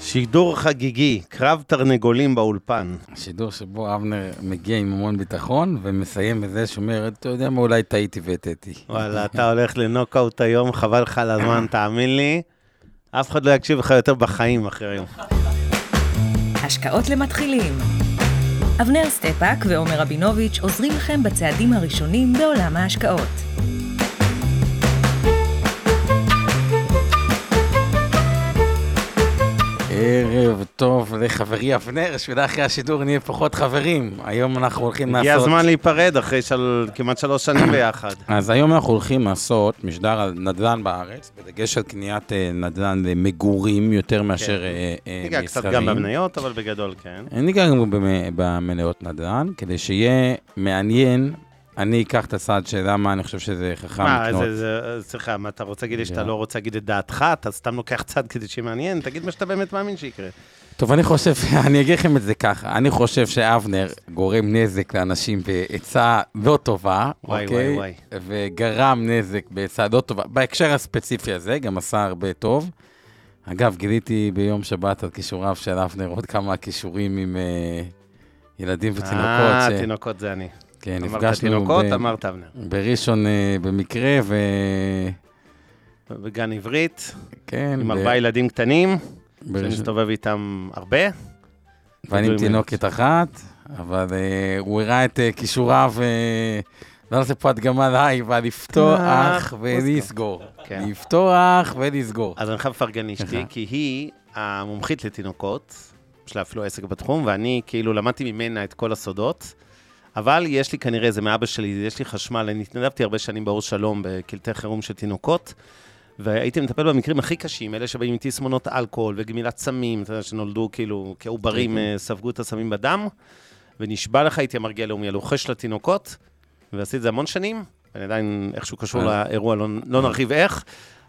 שידור חגיגי, קרב תרנגולים באולפן. שידור שבו אבנר מגיע עם המון ביטחון ומסיים בזה שאומר, אתה יודע מה, אולי טעיתי והטעיתי. וואלה, אתה הולך לנוקאוט היום, חבל לך על הזמן, תאמין לי. אף אחד לא יקשיב לך יותר בחיים אחרים. השקעות למתחילים. אבנר סטפאק ועומר רבינוביץ' עוזרים לכם בצעדים הראשונים בעולם ההשקעות. ערב טוב לחברי אבנר, שבדרך אחרי השידור נהיה פחות חברים. היום אנחנו הולכים לעשות... הגיע הזמן להיפרד אחרי כמעט 3 שנים ביחד. אז היום אנחנו הולכים לעשות משדר על נדל"ן בארץ, בדגש על קניית נדל"ן למגורים יותר מאשר מסחרים. ניגע קצת גם במניות, אבל בגדול כן. ניגע גם במניות נדל"ן, כדי שיהיה מעניין... אני אקח את הצד שאלה מה, אני חושב שזה חכם לקנות. סליחה, מה אתה רוצה להגיד לי שאתה לא רוצה להגיד את דעתך, אתה סתם לוקח צד כדי שמעניין, תגיד מה שאתה באמת מאמין שיקרה. טוב, אני חושב, אני אגיד לכם את זה ככה, אני חושב שאבנר גורם נזק לאנשים בעצה לא טובה, אוקיי? וגרם נזק בעצה לא טובה. בהקשר הספציפי הזה, גם עשה הרבה טוב. אגב, גיליתי ביום שבת על קישוריו של אבנר עוד כמה קישורים עם ילדים ותינוקות. תינוקות זה אני. כן, נפגשנו בראשון במקרה ו... בגן עברית, כן, עם 4 ילדים קטנים, שמסתובב איתם הרבה. ואני עם תינוקת אחת, אבל הוא הראה את כישוריו, לא נעשה פה הדגמה לייב, אבל לפתוח ולסגור. לפתוח ולסגור. אז אני חייב לפרגן אשתי, כי היא המומחית לתינוקות, יש לה אפילו עסק בתחום, ואני כאילו למדתי ממנה את כל הסודות, אבל יש לי כנראה, זה מאבא שלי, יש לי חשמל, אני התנדבתי הרבה שנים באור שלום, בקלטי חירום של תינוקות, והייתי מטפל במקרים הכי קשים, אלה שבאים עם תסמונות אלכוהול וגמילת סמים, אתה יודע, שנולדו כאילו כעוברים, ספגו את הסמים בדם, ונשבע לך, הייתי המרגיע לאומי, לוחש לתינוקות, ועשיתי את זה המון שנים, ואני עדיין איכשהו קשור לאירוע, לא נרחיב איך,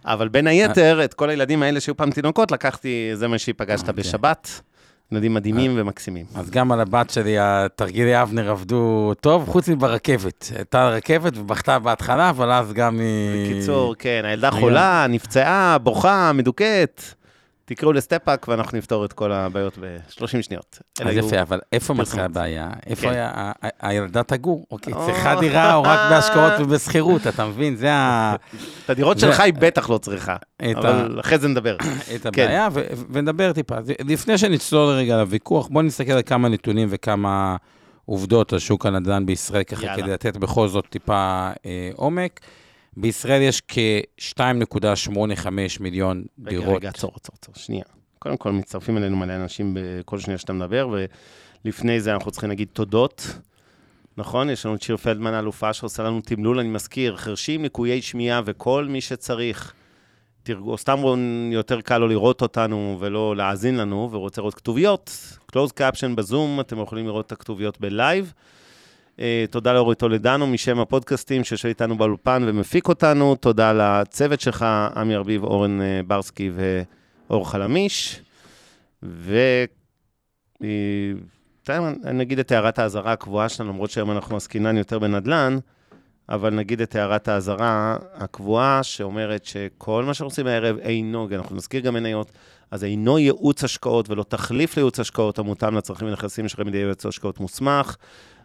אבל בין היתר, את כל הילדים האלה שהיו פעם תינוקות, לקחתי, זה מה שהפגשת בשבת. ילדים מדהימים ומקסימים. אז גם על הבת שלי, התרגילי אבנר עבדו טוב, חוץ מברכבת. הייתה רכבת ובכתה בהתחלה, אבל אז גם היא... בקיצור, כן, הילדה חולה, נפצעה, בוכה, מדוקת. תקראו לסטפאק ואנחנו נפתור את כל הבעיות ב-30 שניות. אז יפה, אבל איפה מתחילה הבעיה? איפה הילדה תגור? אוקיי, צריכה דירה או רק בהשקעות ובסחירות, אתה מבין? זה ה... את הדירות שלך היא בטח לא צריכה, אבל אחרי זה נדבר. את הבעיה, ונדבר טיפה. לפני שנצלול לרגע לוויכוח, בואו נסתכל על כמה נתונים וכמה עובדות על שוק הנדל"ן בישראל, ככה כדי לתת בכל זאת טיפה עומק. בישראל יש כ-2.85 מיליון דירות. רגע, צור, שנייה. קודם כל, מצטרפים אלינו מלא אנשים בכל שנייה שאתה מדבר, ולפני זה אנחנו צריכים להגיד תודות. נכון? יש לנו צ'יר פלדמן אלופה שעושה לנו תמלול, אני מזכיר, חרשים, ניקויי שמיעה וכל מי שצריך. סתם יותר קל לו לראות אותנו ולא להאזין לנו, ורוצה לראות כתוביות. Closed caption בזום, אתם יכולים לראות את הכתוביות בלייב. תודה לאורי תולדנו, משם הפודקאסטים שיושב איתנו באולפן ומפיק אותנו, תודה לצוות שלך, עמי ארביב, אורן ברסקי ואור חלמיש, ונגיד את הערת ההזרה הקבועה שלנו, למרות שהיום אנחנו עסקינן יותר בנדלן, אבל נגיד את הערת ההזרה הקבועה, שאומרת שכל מה שרוצים הערב אינו, אנחנו נזכיר גם מניות, אז אינו ייעוץ השקעות ולא תחליף לייעוץ השקעות, המותאם לצרכים ונכסים שלכם מדי ייעוץ השקעות מוסמך,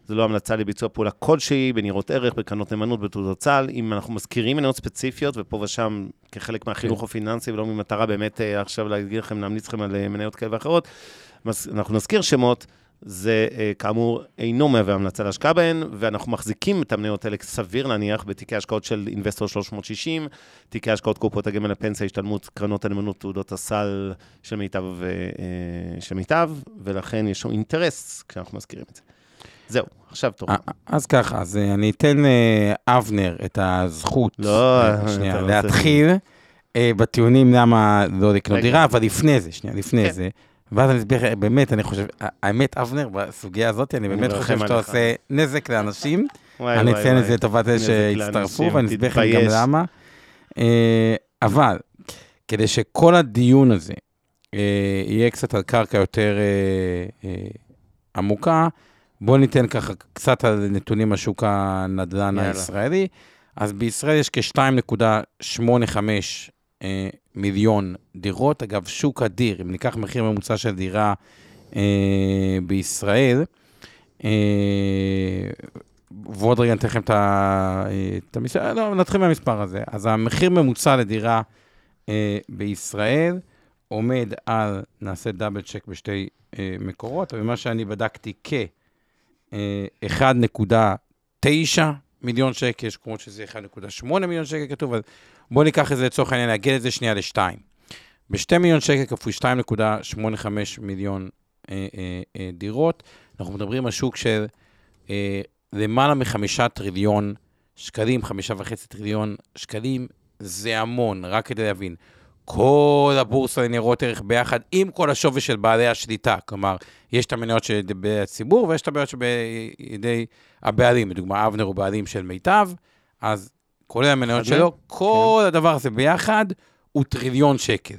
זו לא המלצה לביצוע פעולה כלשהי, בנירות ערך, בקרנות נאמנות, בתעודות צה"ל, אם אנחנו מזכירים מניות ספציפיות, ופה ושם כחלק מהחינוך הפיננסי, ולא ממטרה באמת עכשיו להגיד לכם, להמליץ לכם על מניות כאלה ואחרות, אנחנו נזכיר שמות, זה כאמור אינו מהווה המלצה להשקעה בהן, ואנחנו מחזיקים את המניות האלה סביר להניח בתיקי השקעות של אינבסטור 360, תיקי השקעות קופות הגמל הפנסיה, השתלמות קרנות הנאמנות, תעודות הסל של מיטב, ולכן יש לנו אינטרס כשאנחנו מזכירים את זה. זהו, עכשיו תורך. אז ככה, אז אני אתן אבנר את הזכות להתחיל בטיעונים למה לא לקנות דירה, אבל לפני זה, ואז אני אסביר, באמת, אני חושב, האמת, אבנר, בסוגיה הזאת, אני באמת חושב שאתה עושה נזק לאנשים, אני אציין את זה לטובת אלה שהצטרפו, ואני אסביר לכם גם למה. אבל, כדי שכל הדיון הזה יהיה קצת על קרקע יותר עמוקה, בואו ניתן ככה קצת על נתונים השוק הנדל"ן הישראלי. אז בישראל יש כ-2.85 מיליון דירות, אגב שוק אדיר, אם ניקח מחיר ממוצע של דירה בישראל, ועוד רגע נתכם את המספר, לא, נתחיל מהמספר הזה, אז המחיר ממוצע לדירה בישראל עומד על, נעשה דאבל צ'ק בשתי מקורות, אבל מה שאני בדקתי כ-1.9 מיליון שקל, יש כמו שזה 1.8 מיליון שקל כתוב, אז בואו ניקח את זה לצורך העניין, נאגד את זה שנייה ל-2. ב-2 מיליון שקל כפוי 2.85 מיליון דירות, אנחנו מדברים על שוק של למעלה מ-5 טריליון שקלים, 5.5 טריליון שקלים, זה המון, רק כדי להבין. כל הבורסה לניירות ערך ביחד, עם כל השווי של בעלי השליטה, כלומר, יש את המניות שבידי הציבור, ויש את המניות שבידי הבעלים, לדוגמה, אבנר הוא בעלים של מיטב, אז כולל המניות שלו, כל הדבר הזה ביחד, הוא 1 טריליון שקל.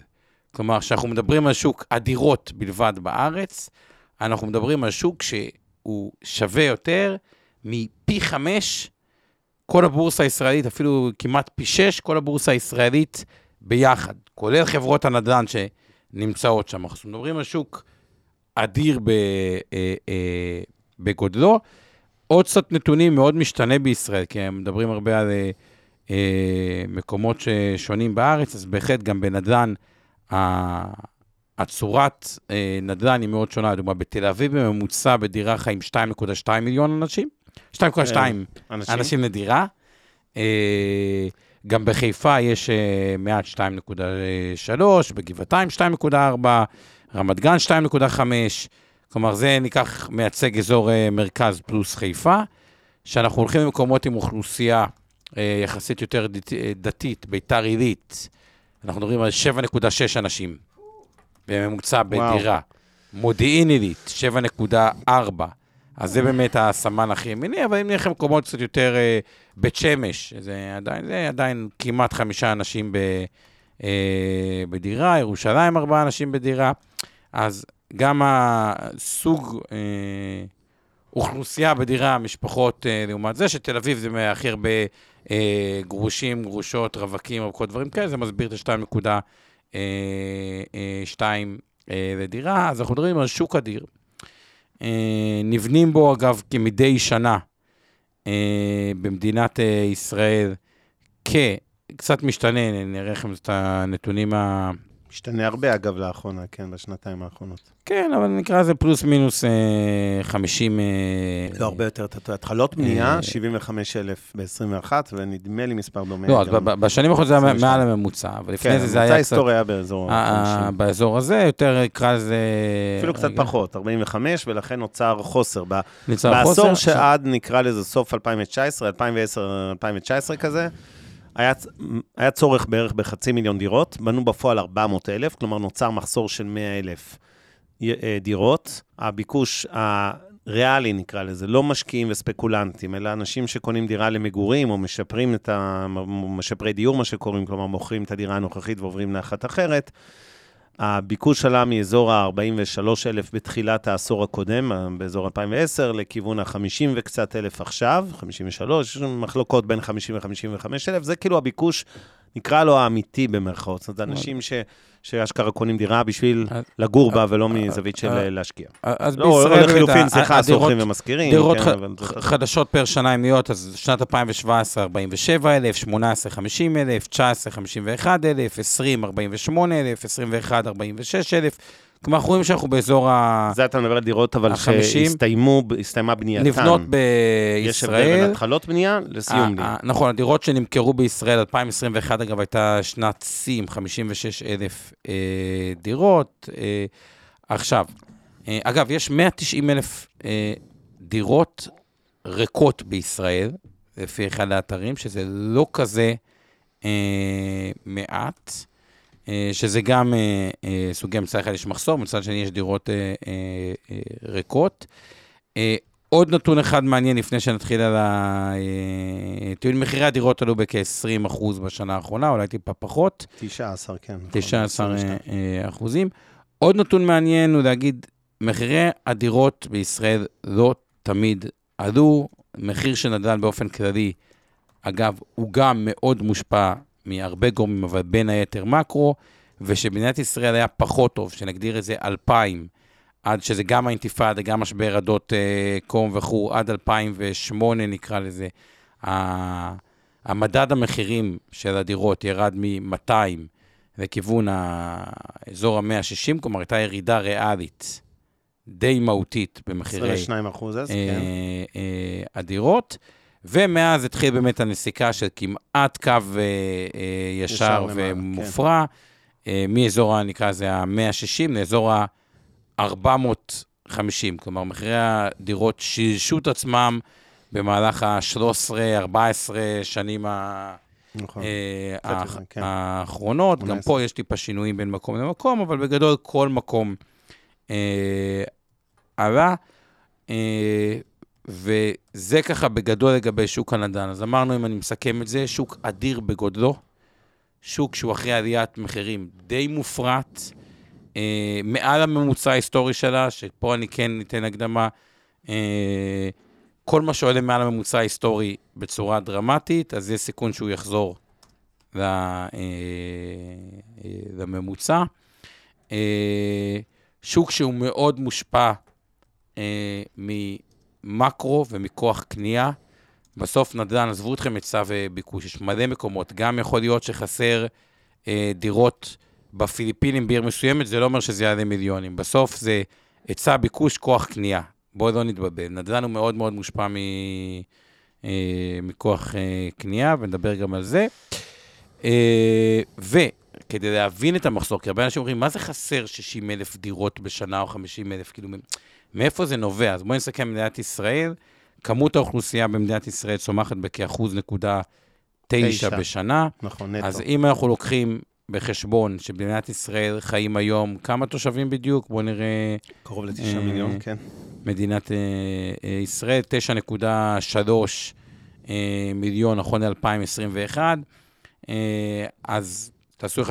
כלומר, כשאנחנו מדברים על שוק אדירות בלבד בארץ, אנחנו מדברים על שוק שהוא שווה יותר מפי 5, כל הבורסה הישראלית, אפילו כמעט פי 6, כל הבורסה הישראלית ביחד, כולל חברות הנדל"ן שנמצאות שם. אנחנו מדברים על שוק אדיר בגודלו. עוד קצת נתונים מאוד משתנה בישראל, כי הם מדברים הרבה על מקומות ששונים בארץ, אז בהחלט גם בנדל"ן, הצורת נדל"ן היא מאוד שונה. דוגמה, בתל אביב בממוצע בדירה חיים 2.2 מיליון אנשים, 2.2 אנשים לדירה. גם בחיפה יש מעט 2.3, בגבעתיים 2.4, רמת גן 2.5, כלומר זה ניקח מייצג אזור מרכז פלוס חיפה, שאנחנו הולכים למקומות עם אוכלוסייה יחסית יותר דתית, ביתר עילית, אנחנו מדברים על 7.6 אנשים, בממוצע בדירה, מודיעין עילית 7.4, אז זה באמת הסמן הכי ימיני, אבל אם נלך למקומות קצת יותר בית שמש, זה עדיין כמעט 5 אנשים בדירה, ירושלים 4 אנשים בדירה, אז גם הסוג אוכלוסייה בדירה, משפחות לעומת זה, שתל אביב זה מהכי הרבה גרושים, גרושות, רווקים, או כל דברים כאלה, זה מסביר את ה-2.2 לדירה, אז אנחנו מדברים על שוק אדיר, נבנים בו אגב כמדי שנה במדינת ישראל קצת משתנה, נראה לכם את הנתונים משתנה הרבה אגב לאחרונה, כן, בשנתיים האחרונות. כן, אבל נקרא זה פלוס מינוס 50... לא הרבה יותר, התחלות בנייה, 75,000 ב-21, ונדמה לי מספר דומה. לא, בשנים האחרונות זה היה מעל הממוצע, אבל לפני זה זה היה קצת... כן, הממוצע ההיסטוריה היה באזור ה-50. באזור הזה, יותר נקרא זה... אפילו קצת פחות, 45, ולכן נוצר חוסר. בעשור שעד נקרא לזה סוף 2019, 2010, 2019 כזה, היה צורך בערך ב500,000 דירות, בנו בפועל 400,000, כלומר נוצר מחסור של 100,000 דירות. הביקוש הריאלי נקרא לזה, לא משקיעים וספקולנטים, אלא אנשים שקונים דירה למגורים או משפרים את משפרי דיור מה שקוראים, כלומר מוכרים את הדירה הנוכחית ועוברים לאחת אחרת. הביקוש עלה מאזור ה-43,000 בתחילת העשור הקודם, באזור 2010, לכיוון ה-50 וקצת אלף עכשיו, 53, מחלוקות בין 50 ו-55,000, זה כאילו הביקוש, נקרא לו האמיתי במרכאות, זאת אומרת, אנשים שאשכרה קונים דירה בשביל לגור בה, ולא מזווית של להשקיע. לא, לחילופין, סליחה, סוחרים ומזכירים. דירות חדשות פר שנה ימיות, אז שנת 2017, 47,000, 18, 50,000, 19, 51,000, 20, 48,000, 21, 46,000, כלומר, אנחנו רואים שאנחנו באזור ה... זה אתה מדבר על דירות, אבל שהסתיימה בנייתן. נבנות בישראל. יש הבדל בין התחלות בנייה לסיום בנייה. נכון, הדירות שנמכרו בישראל, 2021, אגב, הייתה שנת סים, 56,000 דירות. עכשיו, אגב, יש 190,000 דירות ריקות בישראל, לפי אחד האתרים, שזה לא כזה מעט. שזה גם סוגי מצד אחד יש מחסור, מצד שני יש דירות ריקות. עוד נתון אחד מעניין לפני שנתחיל על הטיעון, מחירי הדירות עלו בכ-20% בשנה האחרונה, אולי טיפה פחות. 19, כן. 19%. עוד נתון מעניין הוא להגיד, מחירי הדירות בישראל לא תמיד עלו, מחיר שנדל"ן באופן כללי, אגב, הוא גם מאוד מושפע מהרבה גורמים, אבל בין היתר מקרו, ושבמדינת ישראל היה פחות טוב, שנגדיר את זה 2000, עד שזה גם האינתיפאדה, גם משבר עדות קום וחור, עד 2008 נקרא לזה, המדד המחירים של הדירות ירד מ-200 לכיוון האזור ה-160, כלומר הייתה ירידה ריאלית, די מהותית במחירי 22%, כן. הדירות, ומאז התחיל באמת הנסיקה של כמעט קו ישר ומופרע, כן. מאזור הנקרא זה ה-160 לאזור ה- 450, כלומר מחירי הדירות שילשו את עצמם במהלך ה-13-14 שנים האחרונות, גם פה יש טיפה שינויים בין מקום למקום, אבל בגדול כל מקום עלה, וזה ככה בגדול לגבי שוק הנדל"ן. אז אמרנו, אם אני מסכם את זה, שוק אדיר בגודלו, שוק שהוא אחרי עליית מחירים די מופרט, מעל הממוצע ההיסטורי שלה, שפה אני כן ניתן הקדמה, כל מה שעולה מעל הממוצע ההיסטורי בצורה דרמטית, אז יש סיכון שהוא יחזור לממוצע. שוק שהוא מאוד מושפע ממקרו ומכוח קנייה, בסוף נדל"ן, עזבו אתכם היצע וביקוש, יש מלא מקומות, גם יכול להיות שחסר דירות בפיליפינים בעיר מסוימת, זה לא אומר שזה יעלה מיליונים. בסוף זה היצע ביקוש כוח קנייה. בואו לא נתבלבל. נדל"ן הוא מאוד מאוד מושפע מכוח קנייה, ונדבר גם על זה. וכדי להבין את המחסור, כי הרבה אנשים אומרים, מה זה חסר 60,000 דירות בשנה או 50,000? כאילו, מאיפה זה נובע? אז בואו נסכם במדינת ישראל. כמות האוכלוסייה במדינת ישראל צומחת בכ1.9% בשנה. נכון, נטו. אז אם אנחנו לוקחים בחשבון שבמדינת ישראל חיים היום כמה תושבים בדיוק, בואו נראה, קרוב ל-9 מיליון, כן. מדינת ישראל, 9.3 מיליון, נכון ל-2021, אז תעשו 1.9,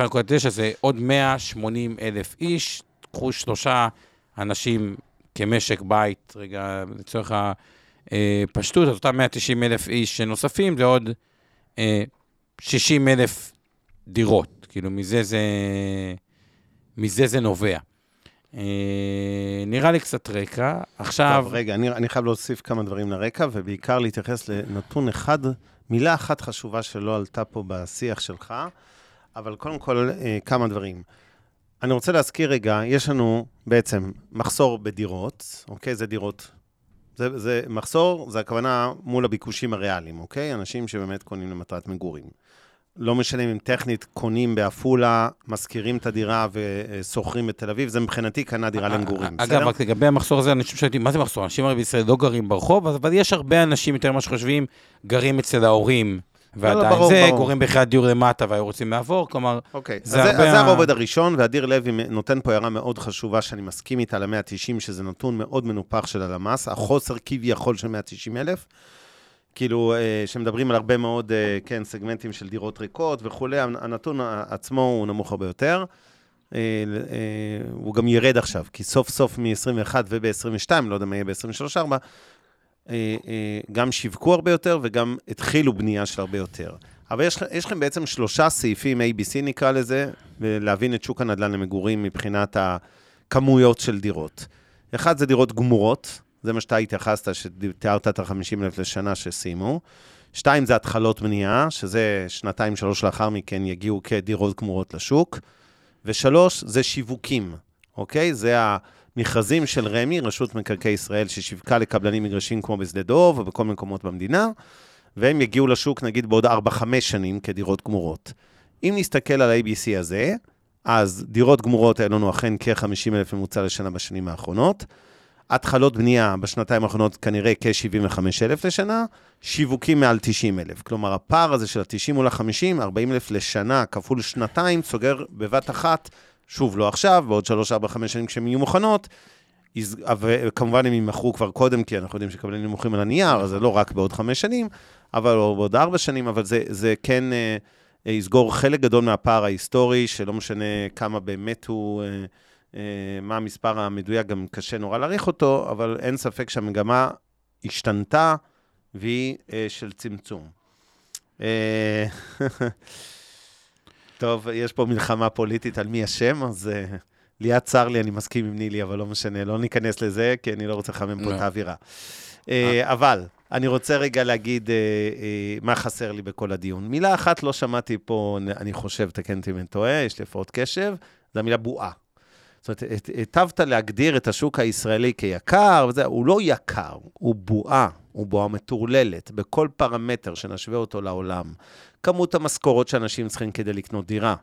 זה עוד 180,000 איש, קחו 3 אנשים כמשק בית, רגע, לצורך הפשטות, אז אותם 190,000 איש שנוספים, זה עוד 60,000 דירות. כאילו, מזה זה נובע. נראה לי קצת רקע. עכשיו... טוב, רגע, אני חייב להוסיף כמה דברים לרקע, ובעיקר להתייחס לנתון אחד, מילה אחת חשובה שלא עלתה פה בשיח שלך, אבל קודם כל, כמה דברים. אני רוצה להזכיר רגע, יש לנו בעצם מחסור בדירות, אוקיי? זה דירות. זה מחסור, זה הכוונה מול הביקושים הריאליים, אוקיי? אנשים שבאמת קונים למטרת מגורים. לא משנה אם טכנית קונים באפולה, מזכירים את הדירה וסוחרים בתל אביב, זה מבחינתי קנה דירה למגורים. אגב, רק לגבי המחסור הזה, אנשים שאלתי, מה זה מחסור? אנשים הרי בישראל לא גרים ברחוב, אבל יש הרבה אנשים יותר מה שחושבים, גרים אצל ההורים, ועדיין זה, גורים בכלל דיור למטה, והיו רוצים לעבור, כלומר... אוקיי, אז זה הרובד הראשון, ואדיר לוי נותן פה הערה מאוד חשובה, שאני מסכים איתה ל-190, שזה נתון מאוד מנופח של הלמ"ס, החוסר כביכול של 190,000, כאילו, שמדברים על הרבה מאוד, כן, סגמנטים של דירות ריקות וכולי, הנתון עצמו הוא נמוך הרבה יותר, הוא גם ירד עכשיו, כי סוף סוף מ-21 וב-22, לא יודע מה יהיה ב-23-4, גם שיווקו הרבה יותר וגם התחילו בנייה של הרבה יותר. אבל יש לכם בעצם 3 סעיפים, ABC נקרא לזה, להבין את שוק הנדל"ן למגורים מבחינת הכמויות של דירות. אחד זה דירות גמורות, זה מה שאתה התייחסת, שתיארת את ה-50,000 לשנה שסיימו. 2 זה התחלות בנייה, שזה 2-3 לאחר מכן יגיעו כדירות גמורות לשוק. ו3 זה שיווקים, אוקיי? זה המכרזים של רמ"י, רשות מקרקעי ישראל, ששיווקה לקבלנים מגרשים כמו בשדה דוב ובכל מקומות במדינה, והם יגיעו לשוק נגיד בעוד 4-5 שנים כדירות גמורות. אם נסתכל על ה-ABC הזה, אז דירות גמורות היה לנו אכן כ-50,000 ממוצע לשנה בשנים האחרונות, התחלות בנייה בשנתיים האחרונות כנראה כ-75,000 לשנה, שיווקים מעל 90,000. כלומר, הפער הזה של ה-90 מול ה-50, 40,000 לשנה כפול שנתיים, סוגר בבת אחת, שוב לא עכשיו, בעוד 3-4-5 שנים כשהן יהיו מוכנות, וכמובן הם ימחרו כבר קודם, כי אנחנו יודעים שקבלנים מוכרים על הנייר, אז זה לא רק בעוד 5 שנים, אבל או בעוד 4 שנים, אבל זה כן יסגור חלק גדול מהפער ההיסטורי, שלא משנה כמה באמת הוא, מה המספר המדויק, גם קשה נורא להעריך אותו, אבל אין ספק שהמגמה השתנתה, והיא של צמצום. טוב, יש פה מלחמה פוליטית על מי השם, אז ליד צר לי, אני מסכים עם נילי, אבל לא משנה, לא ניכנס לזה, כי אני לא רוצה לחמם פה את האווירה. אבל אני רוצה רגע להגיד מה חסר לי בכל הדיון. מילה אחת לא שמעתי פה, אני חושב, תקנתי מנטועה, יש לי הפרעות קשב, זה המילה בועה. זאת אומרת, היטבת להגדיר את השוק הישראלי כיקר, וזה, הוא לא יקר, הוא בועה. הוא בועה מטורללת, בכל פרמטר שנשווה אותו לעולם. כמות המשכורות שאנשים צריכים כדי לקנות דירה.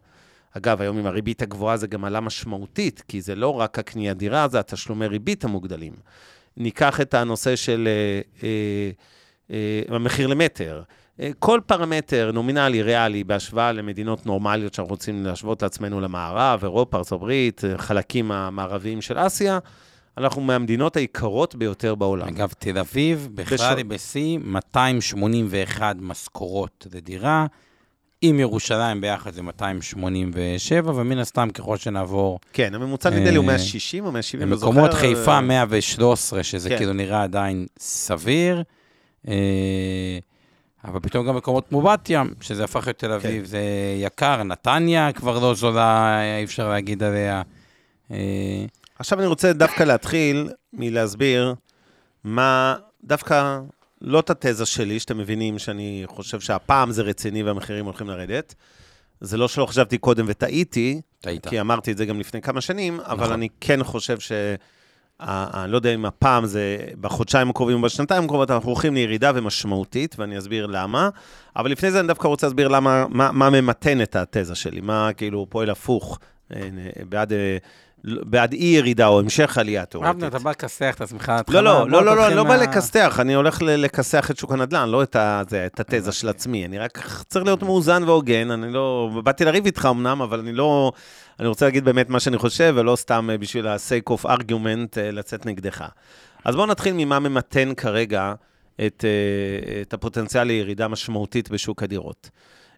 אגב, היום עם הריבית הגבוהה זה גם עלה משמעותית, כי זה לא רק הקנייה דירה, זה התשלומי ריבית המוגדלים. ניקח את הנושא של המחיר למטר. כל פרמטר נומינלי, ריאלי, בהשוואה למדינות נורמליות שאנחנו רוצים להשוות לעצמנו למערב, אירופה, ארצות הברית, חלקים המערביים של אסיה, אנחנו מהמדינות העיקרות ביותר בעולם. אגב, תל אביב, בכלל בסי, 281 משכורות לדירה, עם ירושלים ביחד זה 287, ומן הסתם ככל שנעבור... כן, הממוצע נדמה לי הוא 160 או 170. במקומות חיפה 113, שזה כאילו נראה עדיין סביר, אבל פתאום גם מקומות מובת ים, שזה הפך את תל אביב, זה יקר, נתניה כבר לא זולה, אי אפשר להגיד עליה... עכשיו אני רוצה דווקא להתחיל מלהסביר מה דווקא לא את התזה שלי, שאתם מבינים שאני חושב שהפעם זה רציני והמחירים הולכים לרדת. זה לא שלא חשבתי קודם וטעיתי, כי אמרתי את זה גם לפני כמה שנים, אבל אני כן חושב אני לא יודע אם הפעם זה בחודשיים הקרובים או בשנתיים הקרובות, אנחנו הולכים לירידה ומשמעותית, ואני אסביר למה. אבל לפני זה אני דווקא רוצה להסביר למה, מה ממתן את התזה שלי, מה כאילו פועל הפוך בעד אי ירידה או המשך עלייה תיאורטית. רבנו, אתה בא לקסח את עצמך. לא, אני לא בא לקסח, אני הולך לקסח את שוק הנדל"ן, לא את התזה של עצמי, אני רק צריך להיות מאוזן והוגן, אני לא, באתי לריב איתך אמנם, אבל אני לא, אני רוצה להגיד באמת מה שאני חושב, ולא סתם בשביל ה-sake of argument לצאת נגדך. אז בואו נתחיל ממה ממתן כרגע את הפוטנציאל לירידה משמעותית בשוק הדירות.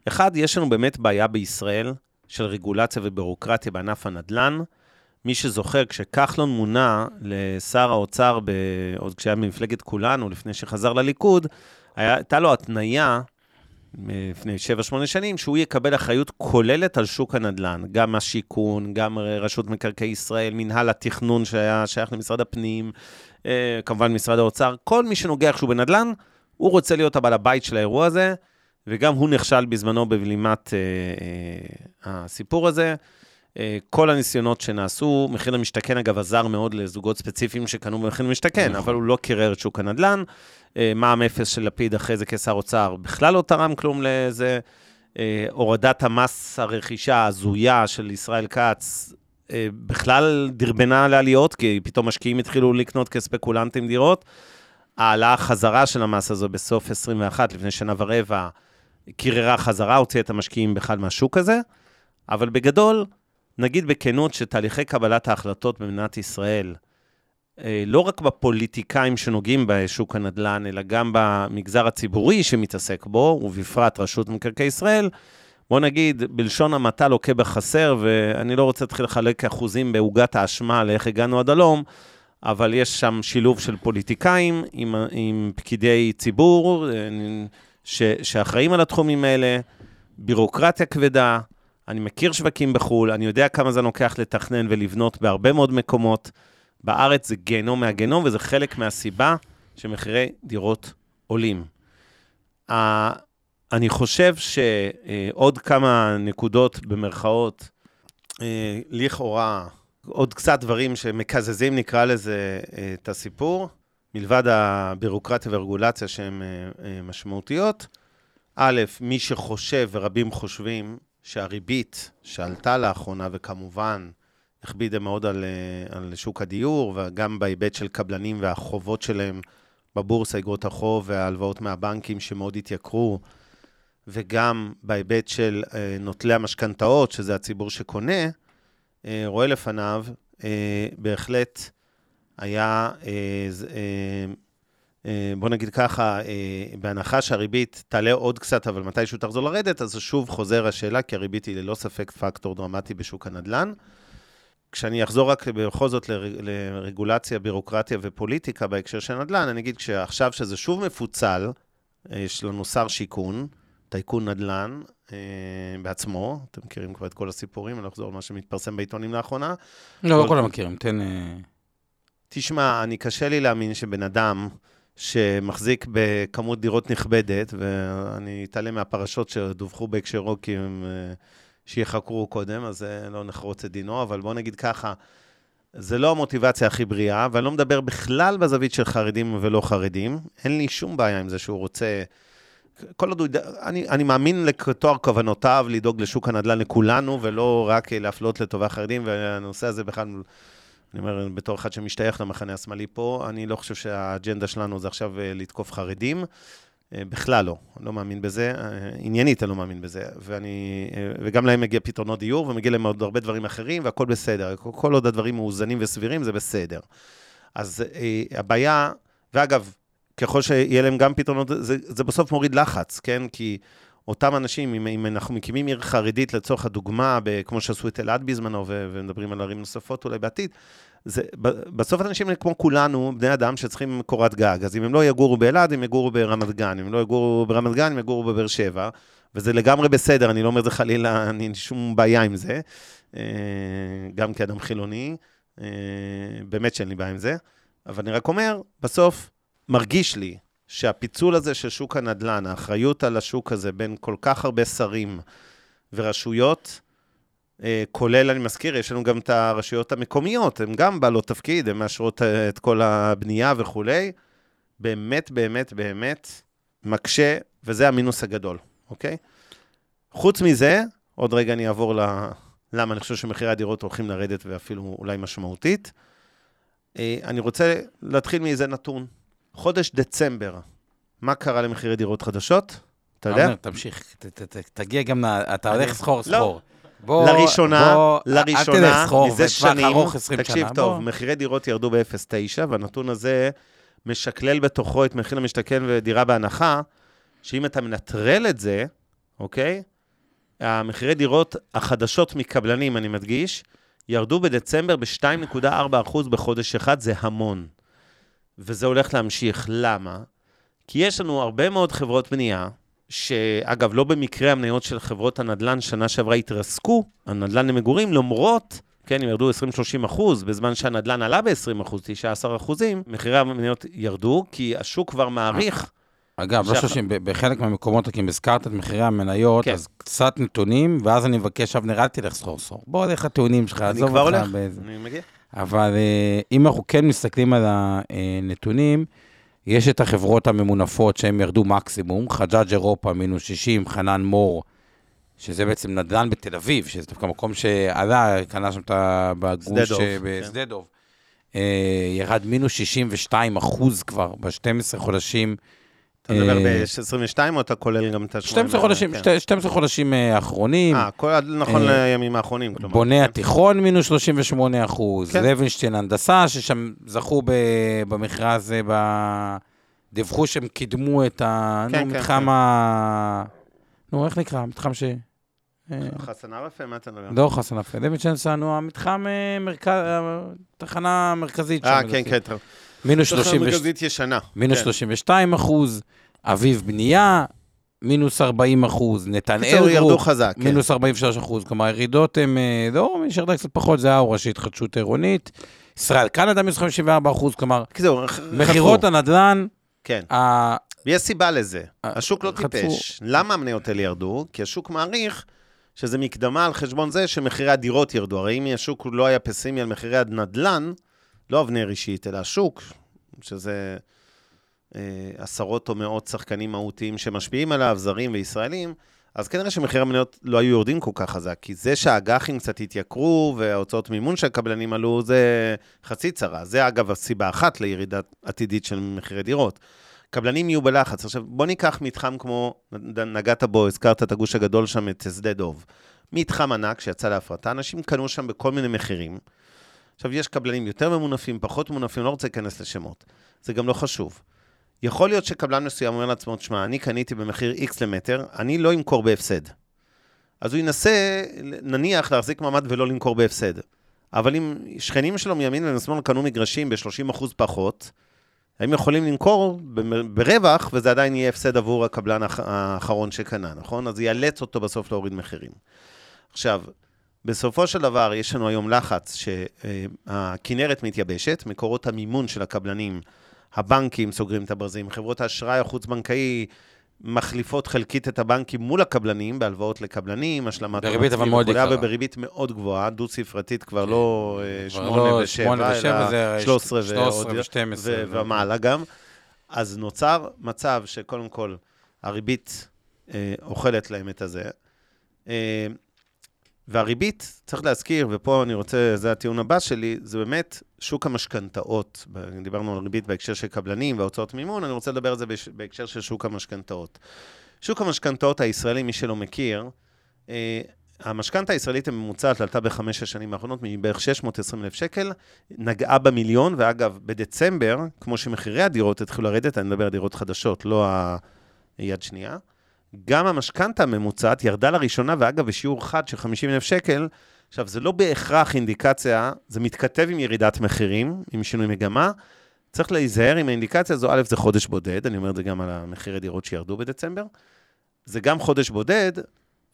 אחד, יש לנו באמת בעיה בישראל של רגולציה ובירוקרטיה בענף הנדל"ן. מי שזוכר, כשכחלון מונה לשר האוצר, עוד כשהיה ממפלגת כולנו, לפני שחזר לליכוד, הייתה לו התניה, לפני 7-8 שנים, שהוא יקבל אחריות כוללת על שוק הנדל"ן, גם השיקון, גם רשות מקרקעי ישראל, מנהל התכנון שהיה שייך למשרד הפנים, כמובן משרד האוצר, כל מי שנוגע כשהוא בנדל"ן, הוא רוצה להיות הבעל הבית של האירוע הזה, וגם הוא נכשל בזמנו בבלימת הסיפור הזה, כל הניסיונות שנעשו, מחיר למשתכן אגב עזר מאוד לזוגות ספציפיים שקנו במחיר למשתכן, אבל הוא לא קירר את שוק הנדל"ן, מע"מ אפס של לפיד אחרי זה כשר אוצר בכלל לא תרם כלום לזה, הורדת המס הרכישה ההזויה של ישראל כץ, בכלל דרבנה לעליות, כי פתאום משקיעים התחילו לקנות כספקולנטים דירות, העלה החזרה של המס הזו בסוף 21, לפני שנה ורבע, קיררה חזרה, הוציאה את המשקיעים בכלל מהשוק הזה, אבל בגדול, נגיד בכנות שתהליכי קבלת ההחלטות במדינת ישראל, לא רק בפוליטיקאים שנוגעים בשוק הנדל"ן, אלא גם במגזר הציבורי שמתעסק בו, ובפרט רשות מקרקעי ישראל, בוא נגיד, בלשון המעטה לוקה בחסר, ואני לא רוצה להתחיל לחלק אחוזים בעוגת האשמה לאיך הגענו עד הלום, אבל יש שם שילוב של פוליטיקאים עם פקידי ציבור, שאחראים על התחומים האלה, בירוקרטיה כבדה, אני מכיר שווקים בחול, אני יודע כמה זה לוקח לתכנן ולבנות בהרבה מאוד מקומות, בארץ זה גנום מהגנום, וזה חלק מהסיבה שמחירי דירות עולים. אני חושב שעוד כמה נקודות במרכאות, לכאורה, עוד קצת דברים שמקזזים, נקרא לזה את הסיפור, מלבד הבירוקרטיה והרגולציה שהן משמעותיות. א', מי שחושב ורבים חושבים, שהריבית שעלתה לאחרונה וכמובן הכבידה מאוד על שוק הדיור וגם בהיבט של קבלנים והחובות שלהם בבורסה, אגרות החוב וההלוואות מהבנקים שמאוד התייקרו וגם בהיבט של נוטלי המשכנתאות שזה הציבור שקונה, רואה לפניו בהחלט היה, בוא נגיד ככה, בהנחה שהריבית תעלה עוד קצת, אבל מתישהו תחזור לרדת, אז שוב חוזר השאלה, כי הריבית היא ללא ספק פקטור דרמטי בשוק הנדל"ן. כשאני אחזור רק בכל זאת לרגולציה, בירוקרטיה ופוליטיקה בהקשר של נדל"ן, אני אגיד שעכשיו שזה שוב מפוצל, יש לנו שר שיכון, טייקון נדל"ן בעצמו, אתם מכירים כבר את כל הסיפורים, אני אחזור מה שמתפרסם בעיתונים לאחרונה. לא, כל המכירים, תן... תשמע, אני קשה לי להאמין שבן אדם שמחזיק בכמות דירות נכבדת, ואני אתעלם מהפרשות שדווחו בהקשרו כי הם... שיחקרו קודם, אז לא נחרוץ את דינו, אבל בוא נגיד ככה, זה לא המוטיבציה הכי בריאה, ואני לא מדבר בכלל בזווית של חרדים ולא חרדים, אין לי שום בעיה עם זה שהוא רוצה, כל עוד, אני מאמין לתואר כוונותיו, לדאוג לשוק הנדל"ן לכולנו, ולא רק להפלות לטובה חרדים, והנושא הזה בכלל, אני אומר, בתור אחד שמשתייך למחנה השמאלי פה, אני לא חושב שהאג'נדה שלנו זה עכשיו לתקוף חרדים, בכלל לא, לא מאמין בזה, עניינית אני לא מאמין בזה, וגם להם מגיע פתרונות דיור, ומגיע להם עוד הרבה דברים אחרים, והכל בסדר, כל עוד הדברים מאוזנים וסבירים, זה בסדר. אז הבעיה, ואגב, ככל שיהיה להם גם פתרונות, זה בסוף מוריד לחץ, כן? כי אותם אנשים, אם אנחנו מקימים עיר חרדית לצורך הדוגמה, כמו שעשו את אלעד בזמנו, ומדברים על ערים נוספות אולי בעתיד, בסוף אנשים כמו כולנו, בני אדם שצריכים קורת גג, אז אם הם לא יגורו באלעד, הם יגורו ברמת גן, אם לא יגורו ברמת גן, הם יגורו בבאר שבע, וזה לגמרי בסדר, אני לא אומר זה חלילה, אני שום בעיה עם זה, גם כאדם חילוני, באמת שאין לי בעיה עם זה, אבל אני רק אומר, בסוף מרגיש לי, שהפיצול הזה של שוק הנדל"ן, האחריות על השוק הזה, בין כל כך הרבה שרים ורשויות, כולל, אני מזכיר, יש לנו גם את הרשויות המקומיות, הן גם בעלות תפקיד, הן מאשרות את כל הבנייה וכו', באמת, באמת, באמת, מקשה, וזה המינוס הגדול, אוקיי? חוץ מזה, עוד רגע אני אעבור למה אני חושב שמחירי הדירות הולכים לרדת, ואפילו אולי משמעותית, אני רוצה להתחיל מאיזה נתון, חודש דצמבר, מה קרה למחירי דירות חדשות? אתה יודע? תמשיך, תגיע גם, אתה הולך סחור. לראשונה, מזה שנים, תקשיב טוב, מחירי דירות ירדו ב-0.9, והנתון הזה משקלל בתוכו את מחיר למשתכן ודירה בהנחה, שאם אתה מנטרל את זה, אוקיי? המחירי דירות החדשות מקבלנים, אני מדגיש, ירדו בדצמבר ב-2.4% בחודש אחד, זה המון. וזה הולך להמשיך. למה? כי יש לנו הרבה מאוד חברות בנייה, שאגב, לא במקרה המניות של חברות הנדל"ן שנה שעברה התרסקו, הנדל"ן למגורים, למרות, כן, הם ירדו 20-30%, בזמן שהנדל"ן עלה ב-20%, 19%, מחירי המניות ירדו, כי השוק כבר מעריך. אגב, לא חושבים, בחלק מהמקומות, כי אם הזכרת את מחירי המניות, אז קצת נתונים, ואז אני מבקש, עכשיו נראה, תלך סחור-סחור. בוא הולך הטיעונים שלך, אני כבר הולך, אני מגיע. אבל אם אנחנו כן מסתכלים על הנתונים, יש את החברות הממונפות שהן ירדו מקסימום, חג'אג' אירופה מינוס 60, חנן מור, שזה בעצם נדל"ן בתל אביב, שזה דווקא מקום שעלה, קנה שם את הגוש בשדה דוב, ירד מינוס 62% כבר ב-12 חודשים. אתה מדבר ב-22 או אתה כולל גם את ה-8? 12 חודשים האחרונים. נכון לימים האחרונים. בוני התיכון מינוס 38%, לוינשטיין הנדסה, ששם זכו במכרה הזה, דיווחו שהם קידמו את המתחם ה... נו, איך נקרא? המתחם ש... חסן ערפה, מה אתה מדבר? לא חסן ערפה, לוינשטיין סענו, המתחם תחנה מרכזית. כן, טוב. מינוס 32%, אביב בנייה, מינוס 40%, נתנאל גרופ, מינוס 43%, כלומר, הירידות הן, לא, נשארדה קצת פחות, זה האורה שהתחדשות עירונית, ישראל, קנדה מינוס 54%, כלומר, מחירות הנדל"ן, כן, ויש סיבה לזה, השוק לא טיפש, למה המניות האלה ירדו? כי השוק מעריך, שזה מקדמה על חשבון זה, שמחירי הדירות ירדו, הרי אם השוק לא היה פסימי על מחירי הנדל"ן, לא אבנר אישית, אלא השוק, שזה עשרות או מאות שחקנים מהותיים שמשפיעים עליו, זרים וישראלים, אז כנראה שמחיר המניות לא היו יורדים כל כך חזק, כי זה שהאג"חים קצת התייקרו, וההוצאות מימון שהקבלנים עלו, זה חצי צרה. זה אגב הסיבה אחת לירידה עתידית של מחירי דירות. קבלנים יהיו בלחץ. עכשיו בוא ניקח מתחם כמו, נגעת בו, הזכרת את הגוש הגדול שם, את שדה דוב. מתחם ענק שיצא להפרטה, אנשים קנו שם בכל מיני מחירים, עכשיו, יש קבלנים יותר ממונפים, פחות ממונפים, לא רוצה להיכנס לשמות. זה גם לא חשוב. יכול להיות שקבלן מסוים אומר לעצמו, תשמע, אני קניתי במחיר X למטר, אני לא אמכור בהפסד. אז הוא ינסה, נניח, להחזיק מעמד ולא למכור בהפסד. אבל אם שכנים שלו מימין ומשמאל קנו מגרשים ב-30% פחות, הם יכולים למכור ברווח, וזה עדיין יהיה הפסד עבור הקבלן האחרון שקנה, נכון? אז יאלץ אותו בסוף להוריד מחירים. עכשיו, בסופו של דבר יש לנו היום לחץ שהכינרת מתייבשת, מקורות המימון של הקבלנים, הבנקים סוגרים את הברזים, חברות האשראי החוץ-בנקאי מחליפות חלקית את הבנקים מול הקבלנים, בהלוואות לקבלנים, השלמת... בריבית אבל מאוד יקרה. בריבית מאוד גבוהה, דו-ספרתית כבר לא 8 ו-7, אלא 13 ו-12 ומעלה גם. אז נוצר מצב שקודם כל הריבית אוכלת להם את הזה. והריבית, צריך להזכיר, ופה אני רוצה, זה הטיעון הבא שלי, זה באמת שוק המשכנתאות. דיברנו על ריבית בהקשר של קבלנים וההוצאות מימון, אני רוצה לדבר על זה בהקשר של שוק המשכנתאות. שוק המשכנתאות הישראלי, מי שלא מכיר, המשכנתה הישראלית הממוצעת עלתה ב5 השנים האחרונות, מבערך 620,000 שקל, נגעה ב1,000,000, ואגב, בדצמבר, כמו שמחירי הדירות התחילו לרדת, אני מדבר על דירות חדשות, לא היד שנייה, גם המשכנתה הממוצעת ירדה לראשונה, ואגב, בשיעור חד של 50,000 שקל, עכשיו, זה לא בהכרח אינדיקציה, זה מתכתב עם ירידת מחירים, עם שינוי מגמה, צריך להיזהר עם האינדיקציה הזו, א', זה חודש בודד, אני אומר את זה גם על המחירי דירות שירדו בדצמבר, זה גם חודש בודד,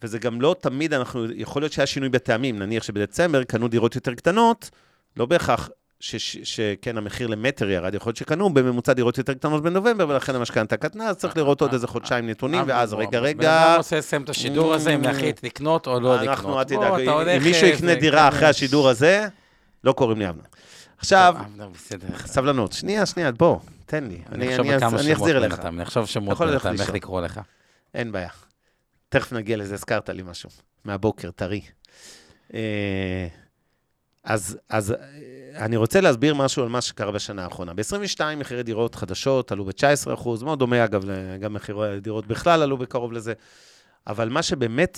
וזה גם לא תמיד, יכול להיות שהיה שינוי בטעמים, נניח שבדצמבר קנו דירות יותר קטנות, לא בהכרח שכן, המחיר למטר ירד, יכול להיות שקנו בממוצע דירות יותר קטנות בנובמבר, ולכן המשכנתה קטנה, אז צריך לראות עוד איזה חודשיים נתונים, ואז רגע... בן אדם עושה לסיים את השידור הזה, אם להחליט לקנות או לא לקנות. אנחנו, תדאג, אם מישהו יקנה דירה אחרי השידור הזה, לא קוראים לי אבנה. עכשיו, סבלנות, שנייה, בוא, תן לי. אני אחזיר לך. אני אחשוב שמות בינתם, איך לקרוא לך. אין בעיה. תכף נגיע לזה, הזכרת לי משהו. מהבוקר, תרי. אז אני רוצה להסביר משהו על מה שקרה בשנה האחרונה. ב-22 מחירי דירות חדשות עלו ב-19%, מאוד דומה אגב, גם מחירי דירות בכלל עלו בקרוב לזה, אבל מה שבאמת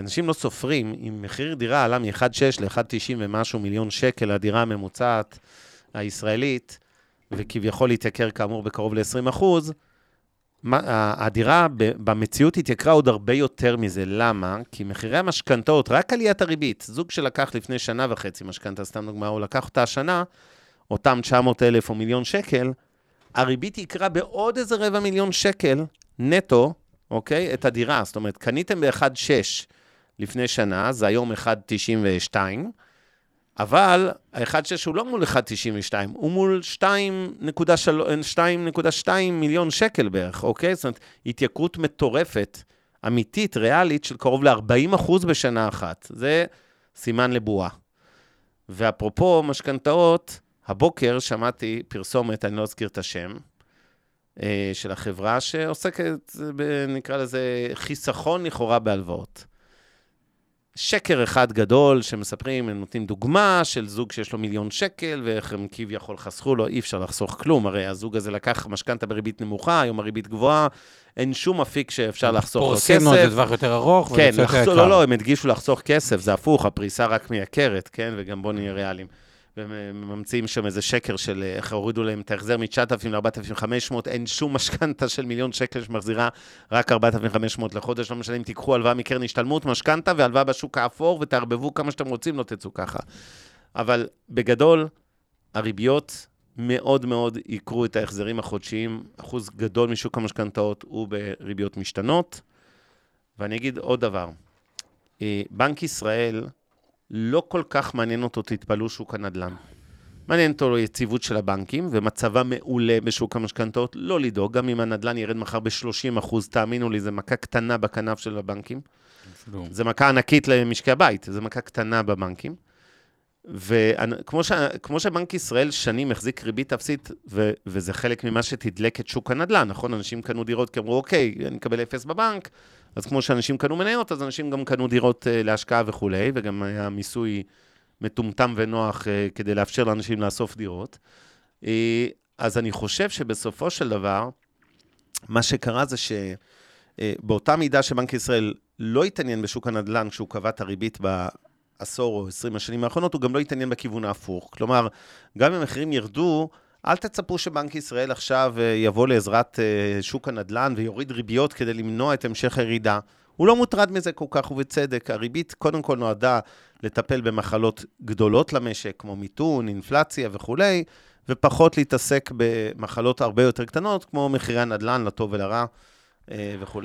אנשים לא סופרים, אם מחיר דירה עלה מ-1.6 ל-1.90 ומשהו מיליון שקל, הדירה הממוצעת הישראלית, וכביכול התייקר כאמור בקרוב ל-20%, הדירה במציאות התייקרה עוד הרבה יותר מזה. למה? כי מחירי המשכנתאות, רק עליית הריבית, זוג שלקח לפני שנה וחצי משכנתה, סתם דוגמה, הוא לקח אותה השנה, אותם 900,000 או מיליון שקל, הריבית יקרה בעוד איזה 250,000 שקל נטו, אוקיי, את הדירה. זאת אומרת, קניתם ב-1.6 לפני שנה, זה היום 1.92, אבל ה-1.6 הוא לא מול 1.92, הוא מול 2.2 מיליון שקל בערך, אוקיי? זאת אומרת, התייקרות מטורפת, אמיתית, ריאלית, של קרוב ל-40% בשנה אחת. זה סימן לבועה. ואפרופו משכנתאות, הבוקר שמעתי פרסומת, אני לא אזכיר את השם, של החברה שעוסקת, נקרא לזה, חיסכון לכאורה בהלוואות. שקר אחד גדול שמספרים, הם נותנים דוגמה של זוג שיש לו 1,000,000 שקל, ואיך הם כביכול חסכו לו, אי אפשר לחסוך כלום, הרי הזוג הזה לקח משכנתה בריבית נמוכה, היום הריבית גבוהה, אין שום אפיק שאפשר לחסוך לו כסף. פורסים לו את הדווח יותר ארוך. כן, לא, הם הדגישו לחסוך כסף, זה הפוך, הפריסה רק מייקרת, כן, וגם בוא נהיה ריאליים. וממציאים שם איזה שקר של איך הורידו להם את ההחזר מ-9,000 ל-4,500, אין שום משכנתה של 1,000,000 שקל שמחזירה רק 4,500 לחודש, לא משנה אם תיקחו הלוואה מקרן השתלמות, משכנתה והלוואה בשוק האפור, ותערבבו כמה שאתם רוצים, לא תצאו ככה. אבל בגדול, הריביות מאוד מאוד יקרו את ההחזרים החודשיים, אחוז גדול משוק המשכנתאות הוא בריביות משתנות, ואני אגיד עוד דבר, בנק ישראל, לא כל כך מעניין אותו, תתפלו שוק הנדל"ן. מעניין אותו יציבות של הבנקים, ומצבה מעולה בשוק המשכנתאות, לא לדאוג, גם אם הנדל"ן ירד מחר ב-30%, תאמינו לי, זה מכה קטנה בכנף של הבנקים. זה מכה ענקית למשקי הבית, זה מכה קטנה בבנקים. וכמו שבנק ישראל שנים מחזיק ריבית אפסית, וזה חלק ממה שתדלק את שוק הנדל"ן, נכון? אנשים קנו דירות, כי אמרו, אוקיי, אני אקבל אפס בבנק, אז כמו שאנשים קנו מניות, אז אנשים גם קנו דירות להשקעה וכו', וגם היה מיסוי מטומטם ונוח כדי לאפשר לאנשים לאסוף דירות. אז אני חושב שבסופו של דבר, מה שקרה זה שבאותה מידה שבנק ישראל לא התעניין בשוק הנדל"ן, כשהוא קבע את הריבית עשור או 20 השנים האחרונות, הוא גם לא יתעניין בכיוון ההפוך. כלומר, גם אם המחירים ירדו, אל תצפו שבנק ישראל עכשיו יבוא לעזרת שוק הנדלן ויוריד ריביות כדי למנוע את המשך הירידה. הוא לא מוטרד מזה כל כך, ובצדק. הריבית קודם כל נועדה לטפל במחלות גדולות למשק, כמו מיתון, אינפלציה וכו', ופחות להתעסק במחלות הרבה יותר קטנות, כמו מחירי הנדלן, לטוב ולרע וכו'.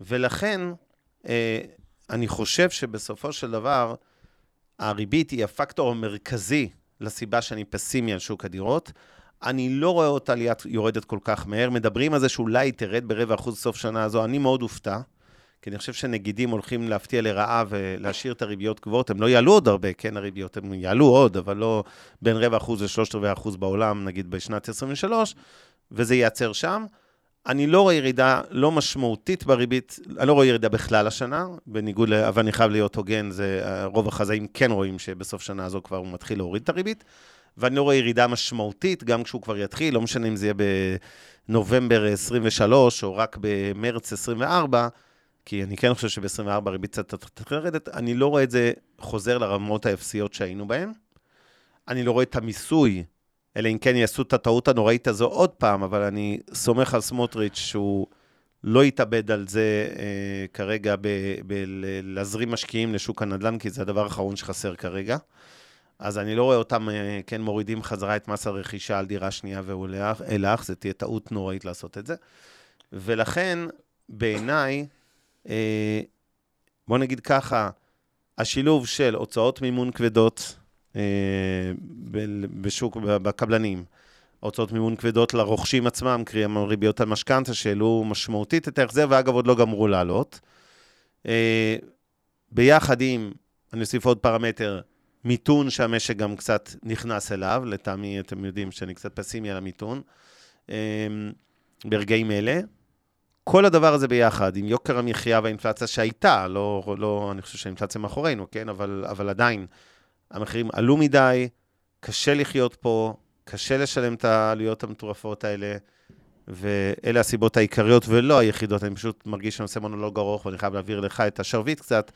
ולכן, אני חושב שבסופו של דבר, הריבית היא הפקטור המרכזי לסיבה שאני פסימי על שוק הדירות. אני לא רואה אותה יורדת כל כך מהר. מדברים על זה שאולי תרד ב0.25% סוף שנה הזו. אני מאוד אופתע, כי אני חושב שנגידים הולכים להפתיע לרעה ולהשאיר את הריביות גבוהות. הם לא יעלו עוד הרבה, כן, הריביות הם יעלו עוד, אבל לא בין 0.25% ל3.25% בעולם, נגיד בשנת 23, וזה ייצר שם. אני לא רואה ירידה לא משמעותית בריבית, אני לא רואה ירידה בכלל השנה, בניגוד, אבל אני חייב להיות הוגן, רוב החזאים כן רואים שבסוף שנה הזו כבר הוא מתחיל להוריד את הריבית, ואני לא רואה ירידה משמעותית, גם כשהוא כבר יתחיל, לא משנה אם זה יהיה בנובמבר 23, או רק במרץ 24, כי אני כן חושב שב-24 הריבית קצת תתחיל לרדת, אני לא רואה את זה חוזר לרמות האפסיות שהיינו בהן, אני לא רואה את המיסוי, אלא אם כן יעשו את הטעות הנוראית הזו עוד פעם, אבל אני סומך על סמוטריץ' שהוא לא יתאבד על זה כרגע בלהזרים משקיעים לשוק הנדל"ן, כי זה הדבר האחרון שחסר כרגע. אז אני לא רואה אותם כן מורידים חזרה את מס הרכישה על דירה שנייה ואילך, זה תהיה טעות נוראית לעשות את זה. ולכן בעיניי, בוא נגיד ככה, השילוב של הוצאות מימון כבדות, בשוק, בקבלנים, הוצאות מימון כבדות לרוכשים עצמם, קרי ריביות על משכנתא שעלו משמעותית את ההחזר, ואגב עוד לא גמרו לעלות. ביחד עם, אני אוסיף עוד פרמטר, מיתון שהמשק גם קצת נכנס אליו, לטעמי אתם יודעים שאני קצת פסימי על המיתון, ברגעים אלה. כל הדבר הזה ביחד, עם יוקר המחיה והאינפלציה שהייתה, לא, אני חושב שהאינפלציה מאחורינו, כן? אבל עדיין, המחירים עלו מדי, קשה לחיות פה, קשה לשלם את העלויות המטורפות האלה, ואלה הסיבות העיקריות ולא היחידות. אני פשוט מרגיש שאני עושה מונולוג ארוך, ואני חייב להעביר לך את השרביט קצת,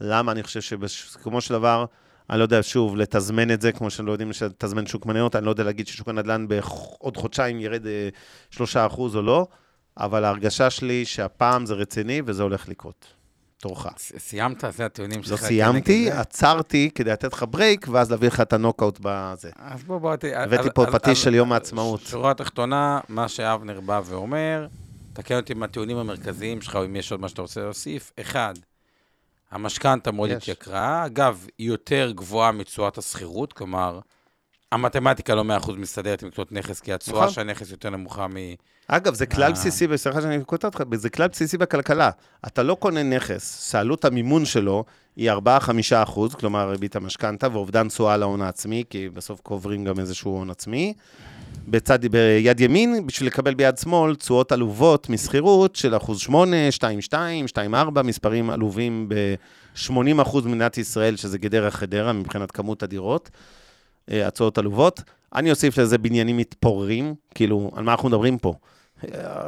למה אני חושב שכמו של דבר, אני לא יודע שוב לתזמן את זה, כמו שאני לא יודעים לתזמן שוק מניות, אני לא יודע להגיד ששוק הנדל"ן בעוד חודשיים ירד 3% או לא, אבל ההרגשה שלי שהפעם זה רציני וזה הולך לקרות. תורך. סיימת, זה הטיעונים שלך. לא סיימתי, עצרתי כדי לתת לך ברייק, ואז להביא לך את הנוקאוט בזה. אז בואו, הבאתי פה פטיש של יום העצמאות. שורה התחתונה, מה שאבנר בא ואומר, תקן אותי עם הטיעונים המרכזיים שלך, או אם יש עוד מה שאתה רוצה להוסיף. אחד, המשכנתא מאוד התייקרה, אגב, היא יותר גבוהה מתשואת השכירות, כלומר, המתמטיקה לא 100% מסתדרת עם לקנות נכס, כי התשואה שהנכס יותר נמוכה מ... אגב, זה כלל בסיסי, בסליחה שאני קוטע אותך, זה כלל בסיסי בכלכלה. אתה לא קונה נכס, שעלות המימון שלו היא 4-5%, כלומר ריבית המשכנתא, ואובדן תשואה להון העצמי, כי בסוף קוברים גם איזשהו הון עצמי. ביד ימין, בשביל לקבל ביד שמאל, תשואות עלובות מסחירות של 8%, 2.2, 2.4, מספרים עלובים ב-80% מדינת ישראל, שזה גדרה חדרה מבחינת כמות הדירות. הצעות עלובות. אני אוסיף לזה בניינים מתפוררים, כאילו, על מה אנחנו מדברים פה?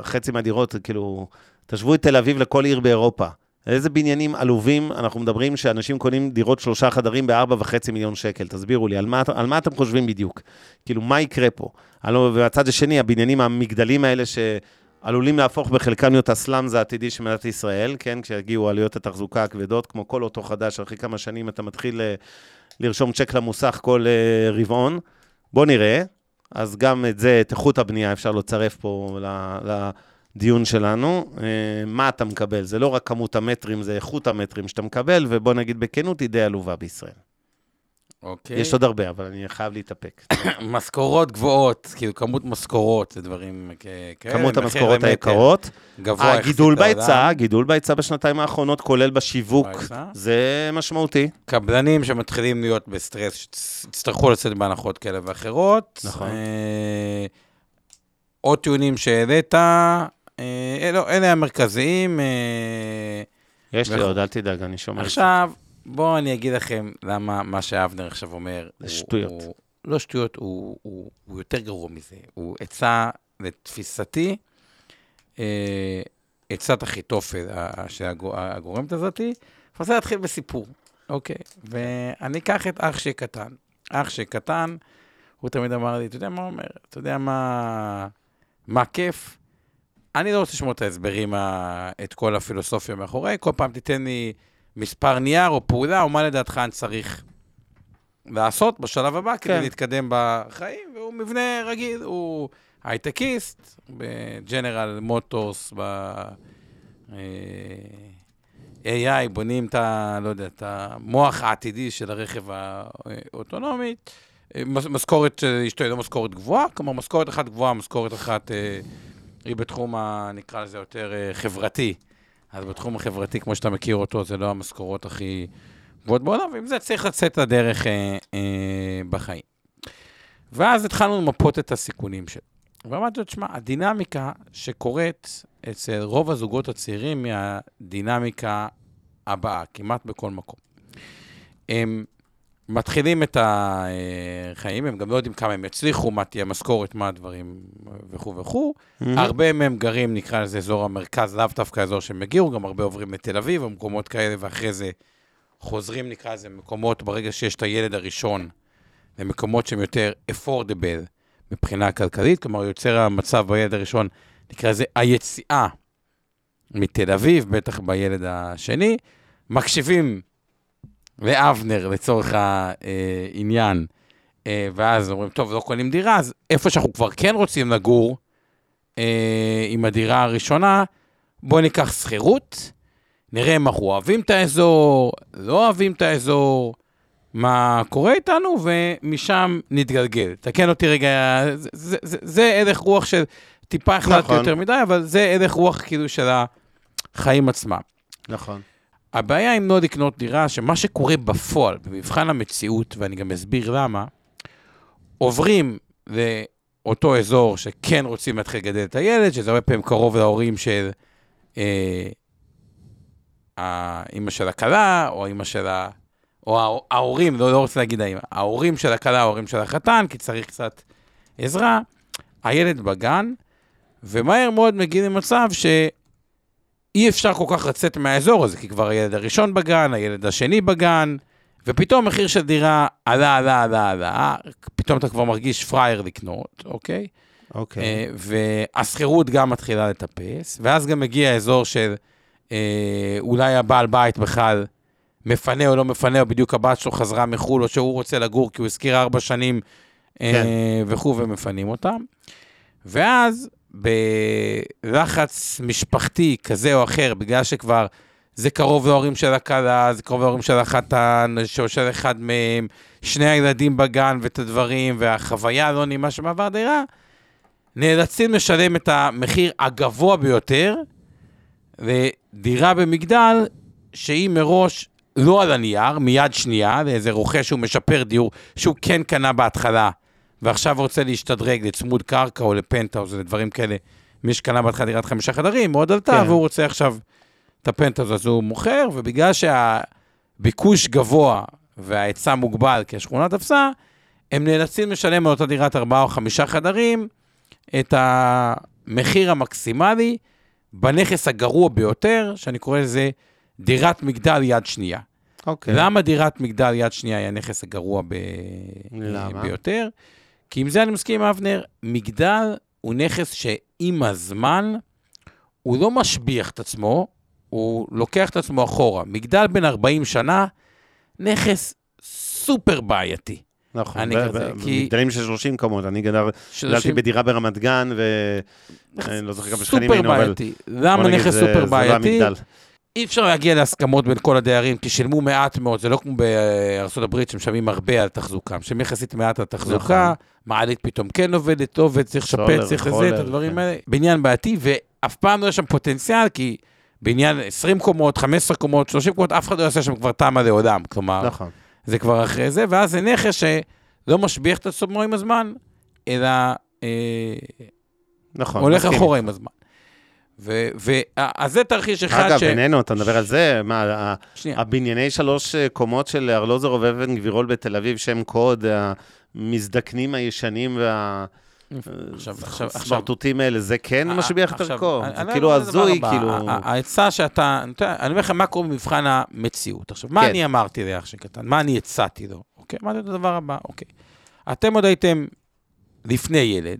חצי מהדירות, כאילו, תשבו את תל אביב לכל עיר באירופה. איזה בניינים עלובים, אנחנו מדברים שאנשים קונים דירות 3 חדרים ב4.5 מיליון שקל. תסבירו לי, על מה אתם חושבים בדיוק? כאילו, מה יקרה פה? ובצד השני, הבניינים המגדלים האלה שעלולים להפוך בחלקם להיות הסלאמס העתידי של מדינת ישראל, כן? כשהגיעו עלויות התחזוקה הכבדות, כמו כל אותו חדש, אחרי כמה שנים אתה מתחיל לרשום צ'ק למוסך כל רבעון, בוא נראה, אז גם את זה, את איכות הבנייה, אפשר לצרף פה לדיון שלנו, מה אתה מקבל, זה לא רק כמות המטרים, זה איכות המטרים שאתה מקבל, ובוא נגיד בכנות, היא די עלובה בישראל. אוקיי. יש עוד הרבה, אבל אני חייב להתאפק. משכורות גבוהות, כאילו כמות משכורות, זה דברים כאלה. כמות המשכורות היקרות. גבוה. הגידול בהיצע בשנתיים האחרונות, כולל בשיווק, זה משמעותי. קבלנים שמתחילים להיות בסטרס, שצטרכו לצאת בהנחות כאלה ואחרות. נכון. עוד טיעונים שהעלית, אלה המרכזיים. יש לי עוד, אל תדאג, אני שומע. עכשיו, בואו אני אגיד לכם למה מה שאבנר עכשיו אומר... זה שטויות. לא שטויות, הוא יותר גרוע מזה. הוא עצה לתפיסתי, עצת הכי טופת הגורמת הזאתי. אני רוצה להתחיל בסיפור. אוקיי, ואני אקח את אח שקטן. אח שקטן, הוא תמיד אמר לי, אתה יודע מה אומר? אתה יודע מה כיף? אני לא רוצה לשמוע את ההסברים, את כל הפילוסופיה מאחורי, כל פעם תיתן לי מספר נייר או פעולה, או מה לדעתך אני צריך לעשות בשלב הבא, כדי להתקדם בחיים, והוא מבנה רגיל, הוא הייטקיסט, בג'נרל מוטורס, AI, בונים את, לא יודע, את המוח העתידי של הרכב האוטונומי, משכורת שאשתו היא לא משכורת גבוהה, כלומר משכורת אחת גבוהה, משכורת אחת היא בתחום, נקרא לזה יותר חברתי, אז בתחום החברתי, כמו שאתה מכיר אותו, זה לא המשכורות הכי גבוהות בעולם, ועם זה צריך לצאת לדרך בחיים. ואז התחלנו למפות את הסיכונים שלו. ואמרתי, תשמע, הדינמיקה שקורית אצל רוב הזוגות הצעירים היא הדינמיקה הבאה, כמעט בכל מקום. הם מתחילים את החיים, הם גם לא יודעים כמה הם יצליחו, מה תהיה משכורת, מה הדברים וכו' וכו'. הרבה מהם גרים, נקרא לזה אזור המרכז, לאו דווקא אזור שהם הגיעו, גם הרבה עוברים לתל אביב, המקומות כאלה, ואחרי זה חוזרים, נקרא לזה מקומות, ברגע שיש את הילד הראשון, למקומות שהם יותר affordable מבחינה כלכלית, כלומר יוצר המצב בילד הראשון, נקרא לזה היציאה מתל אביב, בטח בילד השני, מקשיבים לאבנר לצורך העניין, ואז אומרים, טוב, לא קונים דירה, אז איפה שאנחנו כבר כן רוצים לגור, עם הדירה הראשונה, בואו ניקח שכירות, נראה אם אנחנו אוהבים את האזור, לא אוהבים את האזור, מה קורה איתנו, ומשם נתגלגל. תקן אותי רגע, זה הלך רוח של, טיפה החלטתי יותר מדי, אבל זה הלך רוח כאילו של החיים עצמם. נכון. הבעיה אם לא לקנות דירה, שמה שקורה בפועל, במבחן המציאות, ואני גם אסביר למה, עוברים לאותו אזור שכן רוצים להתחיל לגדל את הילד, שזה הרבה פעמים קרוב להורים של האמא של הכלה, או האמא של או ההורים, לא רוצה להגיד האמא, ההורים של הכלה, ההורים של החתן, כי צריך קצת עזרה, הילד בגן, ומהר מאוד מגיע למצב שאי אפשר כל כך לצאת מהאזור הזה, כי כבר הילד הראשון בגן, הילד השני בגן, ופתאום מחיר של דירה עלה, עלה, עלה, עלה, פתאום אתה כבר מרגיש פרייר לקנות, אוקיי? אוקיי. והשכירות גם מתחילה לטפס, ואז גם מגיע האזור של אולי הבעל בית בכלל, מפנה או לא מפנה, או בדיוק הבת שלו חזרה מחול, או שהוא רוצה לגור, כי הוא הזכיר 4 שנים, כן. וכו', ומפנים אותם. ואז, בלחץ משפחתי כזה או אחר, בגלל שכבר זה קרוב להורים של הכלה, זה קרוב להורים של החתן, של אחד מהם, 2 הילדים בגן ואת הדברים, והחוויה לא נעימה שמעבר דירה, נאלצים לשלם את המחיר הגבוה ביותר, ודירה במגדל, שהיא מראש, לא על הנייר, מיד שנייה, לאיזה רוכש שהוא משפר דיור, שהוא כן קנה בהתחלה, ועכשיו רוצה להשתדרג לצמוד קרקע או לפנטאוס, לדברים כאלה, מי שקנה בהתחלה דירת 5 חדרים, מאוד עלתה, והוא רוצה עכשיו את הפנטאוס, אז הוא מוכר, ובגלל שהביקוש גבוה, וההיצע מוגבל, כי השכונה תפסה, הם נאלצים לשלם על אותה דירת 4 או 5 חדרים, את המחיר המקסימלי, בנכס הגרוע ביותר, שאני קורא לזה, דירת מגדל יד שנייה. אוקיי. למה דירת מגדל יד שנייה היא הנכס הגרוע ביותר? כי עם זה אני מסכים עם אבנר, מגדל הוא נכס שעם הזמן, הוא לא משביח את עצמו, הוא לוקח את עצמו אחורה. מגדל בין 40 שנה, נכס סופר בעייתי. נכון, מגדלים של 30 כמות, אני גדלתי בדירה ברמת גן, ואני לא זוכר כמה שכנים היינו, אבל למה נכס סופר בעייתי? אי אפשר להגיע להסכמות בין כל הדיירים, כי שילמו מעט מאוד, זה לא כמו בארצות הברית, שמשלמים הרבה על תחזוקה, משלמים יחסית מעט על תחזוקה, מעלית פתאום כן עובדת, עובד, צריך לשפץ, צריך לזה, את הדברים האלה, בניין בעייתי, ואף פעם לא יש שם פוטנציאל, כי בניין 20 קומות, 15 קומות, 30 קומות, אף אחד לא יעשה שם כבר תמה לעולם, כלומר, זה כבר אחרי זה, ואז זה נכס שלא משביח את עצמו עם הזמן, אלא הולך אחורה עם הזמן. אז זה תרחיש אחד אגב, בינינו, אתה מדבר על זה, מה, הבנייני 3 קומות של ארלוזרוב אבן גבירול בתל אביב, שם קוד, המזדקנים הישנים הסמרטוטים האלה, זה כן מה שביח תרכו, זה כאילו הזוי, כאילו... העצה שאתה, אני אומר לכם מה קורה במבחן המציאות, עכשיו, מה אני אמרתי לאח שקטן, מה אני הצעתי לו, אוקיי, מה זה הדבר הבא, אוקיי, אתם עוד הייתם לפני ילד,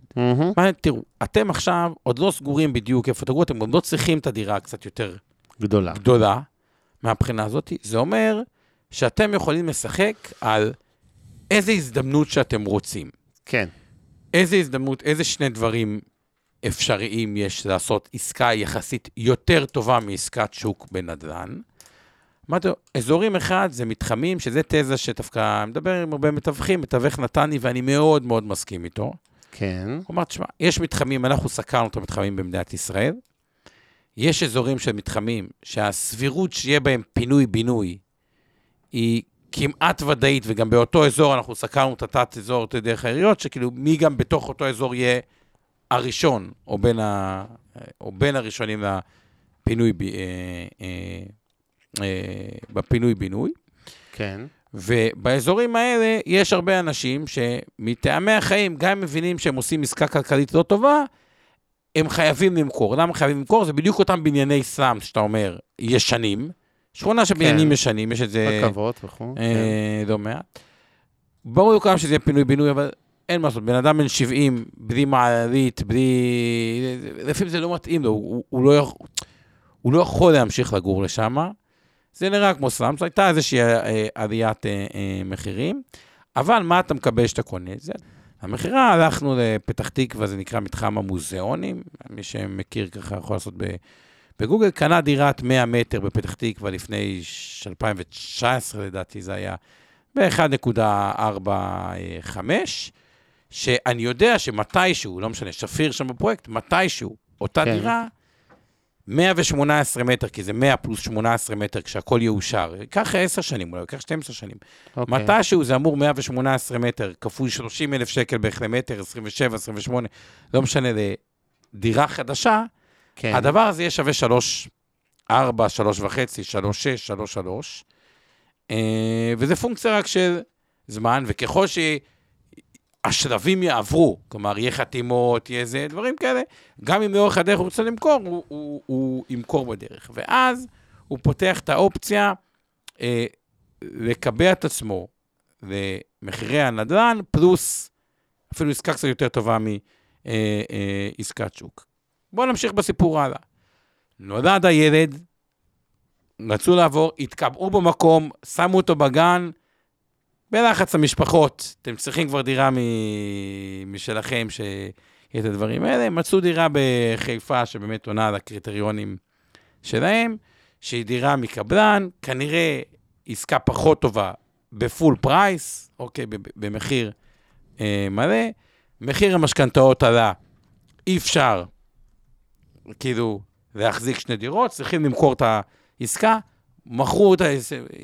תראו, אתם עכשיו עוד לא סגורים בדיוק איפה תגורו, אתם גם לא צריכים את הדירה קצת יותר גדולה, מהבחינה הזאת, זה אומר שאתם יכולים לשחק על איזה הזדמנות שאתם רוצים. כן. איזה הזדמנות, איזה שני דברים אפשריים יש לעשות עסקה יחסית יותר טובה מעסקת שוק בנדלן. אמרתי, אזורים אחד זה מתחמים, שזה תזה שתפקה, מדבר עם הרבה מתווכים, מתווך נתני, ואני מאוד מאוד מסכים איתו. כן. הוא אמר, תשמע, יש מתחמים, אנחנו סקרנו את המתחמים במדינת ישראל, יש אזורים של מתחמים שהסבירות שיהיה בהם פינוי-בינוי היא כמעט ודאית, וגם באותו אזור אנחנו סקרנו את התת אזור דרך העיריות, שכאילו מי גם בתוך אותו אזור יהיה הראשון, או בין הראשונים לפינוי, בפינוי-בינוי. כן. ובאזורים האלה יש הרבה אנשים שמטעמי החיים גם מבינים שהם עושים עסקה כלכלית לא טובה, הם חייבים למכור. למה חייבים למכור? זה בדיוק אותם בנייני סלאם, שאתה אומר, ישנים. שכונה שבניינים ישנים, יש את זה... רכבות וכו'. דומה. ברור יוקם שזה פינוי-בינוי, אבל אין מה לעשות. בן אדם בן 70, בלי מעלית, בלי... לפעמים זה לא מתאים לו, הוא לא יכול להמשיך לגור לשם. זה נראה כמו סלאם, זו הייתה איזושהי עליית מחירים. אבל מה אתה מקבל שאתה קונה את זה? המחירה, הלכנו לפתח תקווה, זה נקרא מתחם המוזיאונים, מי שמכיר ככה יכול לעשות בגוגל, קנה דירת 100 מטר בפתח תקווה לפני 2019, לדעתי זה היה, ב-1.45, שאני יודע שמתישהו, לא משנה, שפיר שם בפרויקט, מתישהו, אותה דירה, 118 מטר, כי זה 100 פלוס 18 מטר, כשהכל יאושר, ככה 10 שנים, אולי ככה 12 שנים. מתישהו זה אמור 118 מטר, כפוי 30,000 שקל בערך למטר, 27, 28, לא משנה, לדירה חדשה, הדבר הזה יהיה שווה 3, 4, 3 וחצי, 3, 6, 3, 3, וזה פונקציה רק של זמן, וככל שהשלבים יעברו, כלומר, יהיה חתימות, יהיה זה, דברים כאלה, גם אם לאורך הדרך הוא רוצה למכור, הוא ימכור בדרך, ואז הוא פותח את האופציה לקבע את עצמו למחירי הנדלן, פלוס אפילו עסקה קצת יותר טובה מעסקת שוק. בואו נמשיך בסיפור הלאה. נולד הילד, רצו לעבור, התקבעו במקום, שמו אותו בגן, בלחץ המשפחות, אתם צריכים כבר דירה משלכם, שאת הדברים האלה, מצאו דירה בחיפה, שבאמת עונה על הקריטריונים שלהם, שהיא דירה מקבלן, כנראה עסקה פחות טובה, בפול פרייס, אוקיי, במחיר מלא, מחיר המשכנתאות עלה, אי אפשר, כאילו, להחזיק שני דירות, צריכים למכור את העסקה,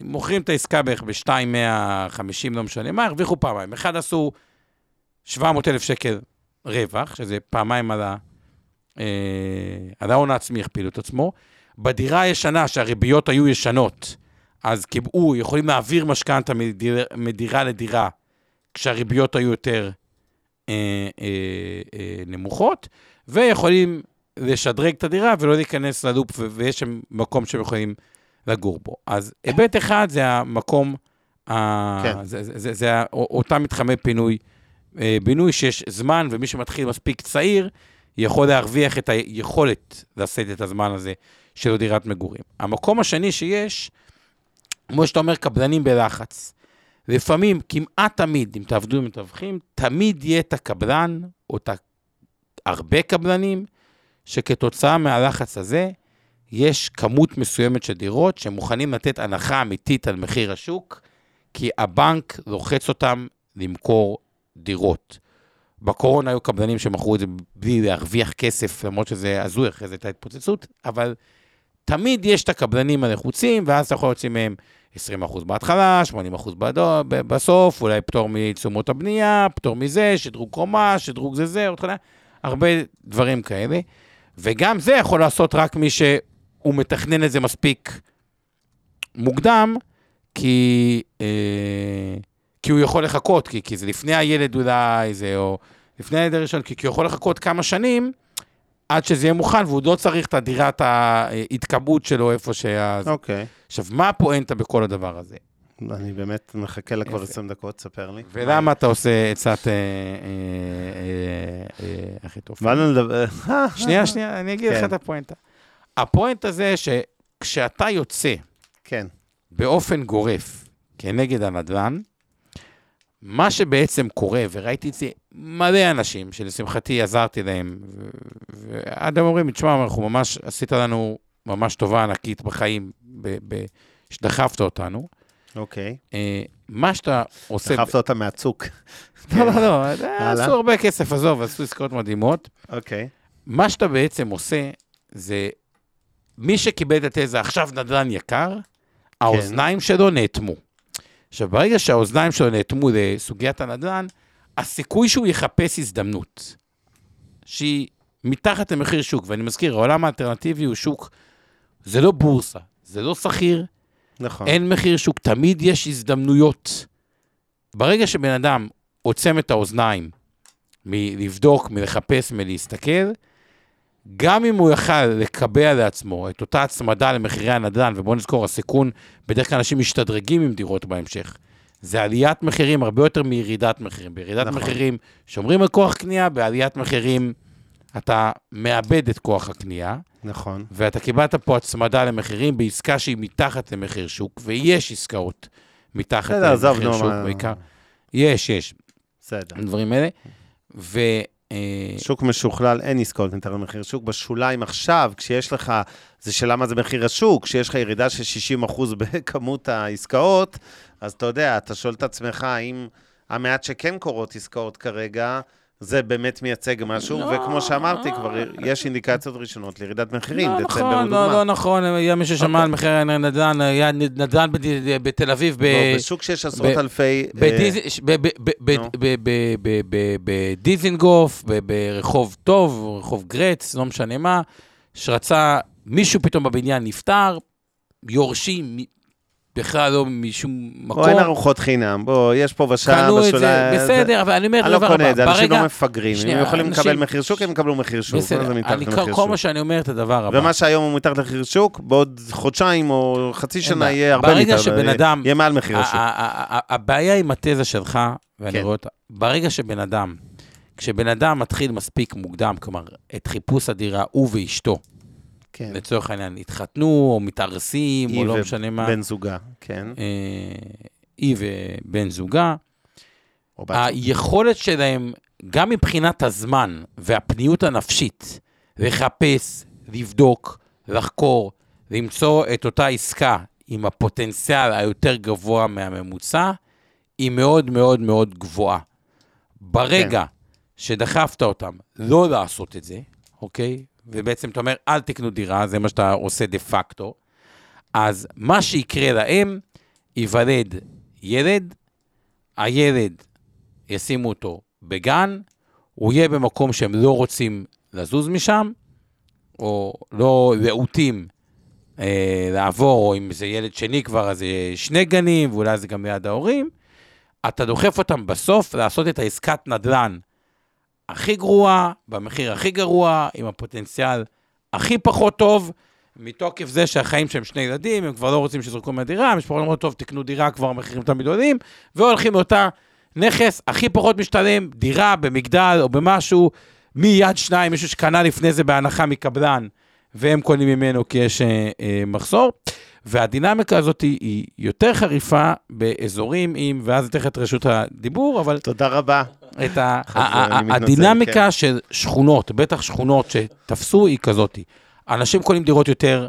מוכרים את העסקה בערך ב-2,150, לא משנה מה, הרוויחו פעמיים. אחד עשו 700,000 שקל רווח, שזה פעמיים על ההון העצמי הכפילו את עצמו. בדירה הישנה, שהריביות היו ישנות, אז קיבעו, יכולים להעביר משכנתא מדירה לדירה, כשהריביות היו יותר נמוכות, ויכולים לשדרג את הדירה ולא להיכנס ללופ, ויש מקום שהם יכולים לגור בו. אז היבט אחד זה המקום, זה אותם מתחמי פינוי, בינוי שיש זמן, ומי שמתחיל מספיק צעיר, יכול להרוויח את היכולת לשאת את הזמן הזה של דירת מגורים. המקום השני שיש, כמו שאתה אומר, קבלנים בלחץ. לפעמים, כמעט תמיד, אם תעבדו ומתווכים, תמיד יהיה את הקבלן, או את הרבה קבלנים, שכתוצאה מהלחץ הזה, יש כמות מסוימת של דירות, שמוכנים לתת הנחה אמיתית על מחיר השוק, כי הבנק לוחץ אותם למכור דירות. בקורונה היו קבלנים שמכרו את זה בלי להרוויח כסף, למרות שזה הזוי, אחרי זה הייתה התפוצצות, אבל תמיד יש את הקבלנים הנחוצים, ואז אנחנו יוצאים מהם 20% בהתחלה, 80% בסוף, אולי פטור מתשומות הבנייה, פטור מזה, שדרוג קומה, שדרוג זה, הרבה דברים כאלה. וגם זה יכול לעשות רק מי שהוא מתכנן את זה מספיק מוקדם, כי הוא יכול לחכות, כי זה לפני הילד אולי, לפני דרישת, כי הוא יכול לחכות כמה שנים, עד שזה יהיה מוכן, והוא לא צריך את הדירת ההתקבעות שלו איפה שהיה. אוקיי. עכשיו, מה הפואנטה בכל הדבר הזה? אני באמת מחכה לה כבר 20 דקות, ספר לי. ולמה אתה עושה עצת הכי טוב? מה נדבר? שנייה, אני אגיד לך את הפואנטה. הפואנטה זה שכשאתה יוצא, כן. באופן גורף, כנגד הנדל"ן, מה שבעצם קורה, וראיתי את זה מלא אנשים, שלשמחתי עזרתי להם, ואדם אומרים, תשמע, אנחנו ממש, עשית לנו ממש טובה ענקית בחיים, שדחפת אותנו. אוקיי. מה שאתה עושה... דחפת אותה מהצוק. לא, עשו הרבה כסף, עזוב, עשו עסקאות מדהימות. אוקיי. מה שאתה בעצם עושה, זה מי שקיבל את התזה, עכשיו נדל"ן יקר, האוזניים שלו נאטמו. עכשיו, ברגע שהאוזניים שלו נאטמו לסוגיית הנדל"ן, הסיכוי שהוא יחפש הזדמנות, שהיא מתחת למחיר שוק, ואני מזכיר, העולם האלטרנטיבי הוא שוק, זה לא בורסה, זה לא שכיר, נכון. אין מחיר שוק, תמיד יש הזדמנויות. ברגע שבן אדם עוצם את האוזניים, מלבדוק, מלחפש, מלהסתכל, גם אם הוא יכל לקבע לעצמו את אותה הצמדה למחירי הנדל"ן, ובואו נזכור, הסיכון, בדרך כלל אנשים משתדרגים עם דירות בהמשך. זה עליית מחירים הרבה יותר מירידת מחירים. בירידת מחירים שומרים על כוח קנייה, בעליית מחירים אתה מאבד את כוח הקנייה. נכון. ואתה קיבלת פה הצמדה למחירים בעסקה שהיא מתחת למחיר שוק, ויש עסקאות מתחת למחיר שוק בעיקר. יש. בסדר. דברים אלה. שוק משוכלל, אין עסקאות מתחת למחיר שוק, בשוליים עכשיו, כשיש לך, זה שאלה מה זה מחיר השוק, כשיש לך ירידה של 60% בכמות העסקאות, אז אתה יודע, אתה שואל את עצמך, האם המעט שכן קורות עסקאות כרגע, זה באמת מייצג משהו, וכמו שאמרתי כבר, יש אינדיקציות ראשונות לירידת מחירים, דצמבר לדוגמה. לא נכון, היה מי ששמע על מחירי נדל"ן, היה נדל"ן בתל אביב, בשוק שיש עשרות אלפי... בדיזינגוף, ברחוב טוב, רחוב גרץ, לא משנה מה, שרצה, מישהו פתאום בבניין נפטר, יורשים... בכלל לא משום מקום. או אין ארוחות חינם, בוא, יש פה ושעה בשולה. בסדר, אבל אני אומר... אני לא קונה את זה, אנשים לא מפגרים. אם יכולים לקבל מחיר שוק, הם יקבלו מחיר שוק. בסדר, אני כל מה שאני אומר את הדבר הבא. ומה שהיום הוא מתחת לחיר שוק, בעוד חודשיים או חצי שנה יהיה הרבה מתחת. ברגע שבן אדם... יהיה מעל מחיר שוק. הבעיה עם התזה שלך, ואני רואה אותה, ברגע שבן אדם, כשבן אדם מתחיל מספיק מוקדם, כלומר, את חיפוש הדירה, הוא ואשתו, לצורך העניין, התחתנו, או מתארסים, או לא משנה מה. היא ובן זוגה, כן. היא ובן זוגה. היכולת שלהם, גם מבחינת הזמן, והפניות הנפשית, לחפש, לבדוק, לחקור, למצוא את אותה עסקה, עם הפוטנציאל היותר גבוה מהממוצע, היא מאוד מאוד מאוד גבוהה. ברגע שדחפת אותם, לא לעשות את זה, אוקיי? ובעצם אתה אומר, אל תקנו דירה, זה מה שאתה עושה דה פקטו, אז מה שיקרה להם, ייוולד ילד, הילד ישימו אותו בגן, הוא יהיה במקום שהם לא רוצים לזוז משם, או לא רעותים לעבור, או אם זה ילד שני כבר, אז שני גנים, ואולי זה גם ליד ההורים, אתה דוחף אותם בסוף לעשות את העסקת נדל"ן, הכי גרוע, במחיר הכי גרוע, עם הפוטנציאל הכי פחות טוב, מתוקף זה שהחיים שהם שני ילדים, הם כבר לא רוצים שזרקו מהדירה, המשפחה אומרת, טוב, תקנו דירה, כבר המחירים תמיד עולים, והולכים לאותה נכס, הכי פחות משתלם, דירה במגדל או במשהו, מיד שניים, מישהו שקנה לפני זה בהנחה מקבלן, והם קונים ממנו כי יש מחסור, והדינמיקה הזאת היא יותר חריפה באזורים עם, ואז תחת רשות הדיבור, אבל... תודה רבה. הדינמיקה של שכונות, בטח שכונות שתפסו היא כזאת. אנשים קונים דירות יותר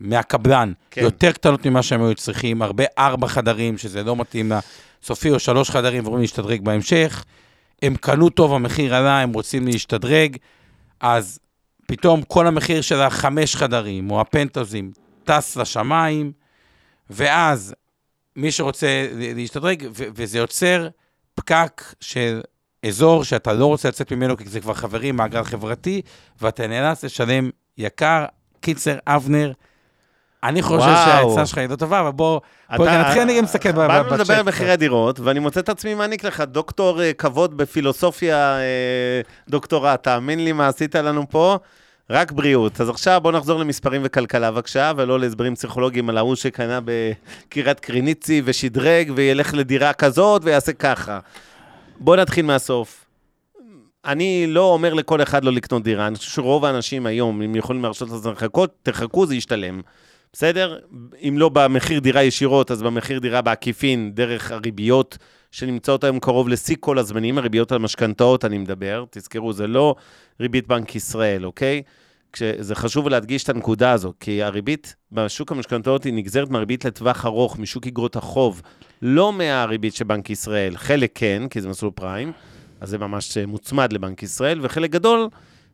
מהקבלן, יותר קטנות ממה שהם היו צריכים, הרבה 4 חדרים, שזה לא מתאים לסופי, או 3 חדרים, ורואים להשתדרג בהמשך. הם קנו טוב, המחיר עלה, הם רוצים להשתדרג, אז פתאום כל המחיר של 5 חדרים, או הפנטוזים, טס לשמיים, ואז מי שרוצה להשתדרג, וזה יוצר פקק של אזור שאתה לא רוצה לצאת ממנו, כי זה כבר חברים, מעגל חברתי, ואתה נאלץ לשלם יקר, קיצר, אבנר, אני חושב שההצעה שלך היא לא טובה, אבל בוא נתחיל, אני גם מסתכל בצ'אט. באנו לדבר על מחירי הדירות, ואני מוצא את עצמי מעניק לך דוקטור כבוד בפילוסופיה, דוקטורט, תאמין לי מה עשית לנו פה, רק בריאות. אז עכשיו בוא נחזור למספרים וכלכלה בבקשה, ולא להסברים פסיכולוגיים על ההוא שקנה בקירת קריניצי ושדרג, וילך לדירה כזאת ויעשה ככה. בוא נתחיל מהסוף. אני לא אומר לכל אחד לא לקנות דירה, אני חושב שרוב האנשים היום, אם יכולים להרשות לזה לחכות, תחכו, זה ישתלם. בסדר? אם לא במחיר דירה ישירות, אז במחיר דירה בעקיפין, דרך הריביות שנמצאות היום קרוב לשיא כל הזמנים, הריביות על משכנתאות אני מדבר, תזכרו, זה לא ריבית בנק ישראל, אוקיי? זה חשוב להדגיש את הנקודה הזו, כי הריבית בשוק המשכנתאות היא נגזרת מהריבית לטווח ארוך, משוק אגרות החוב, לא מהריבית שבנק ישראל, חלק כן, כי זה מסלול פריים, אז זה ממש מוצמד לבנק ישראל, וחלק גדול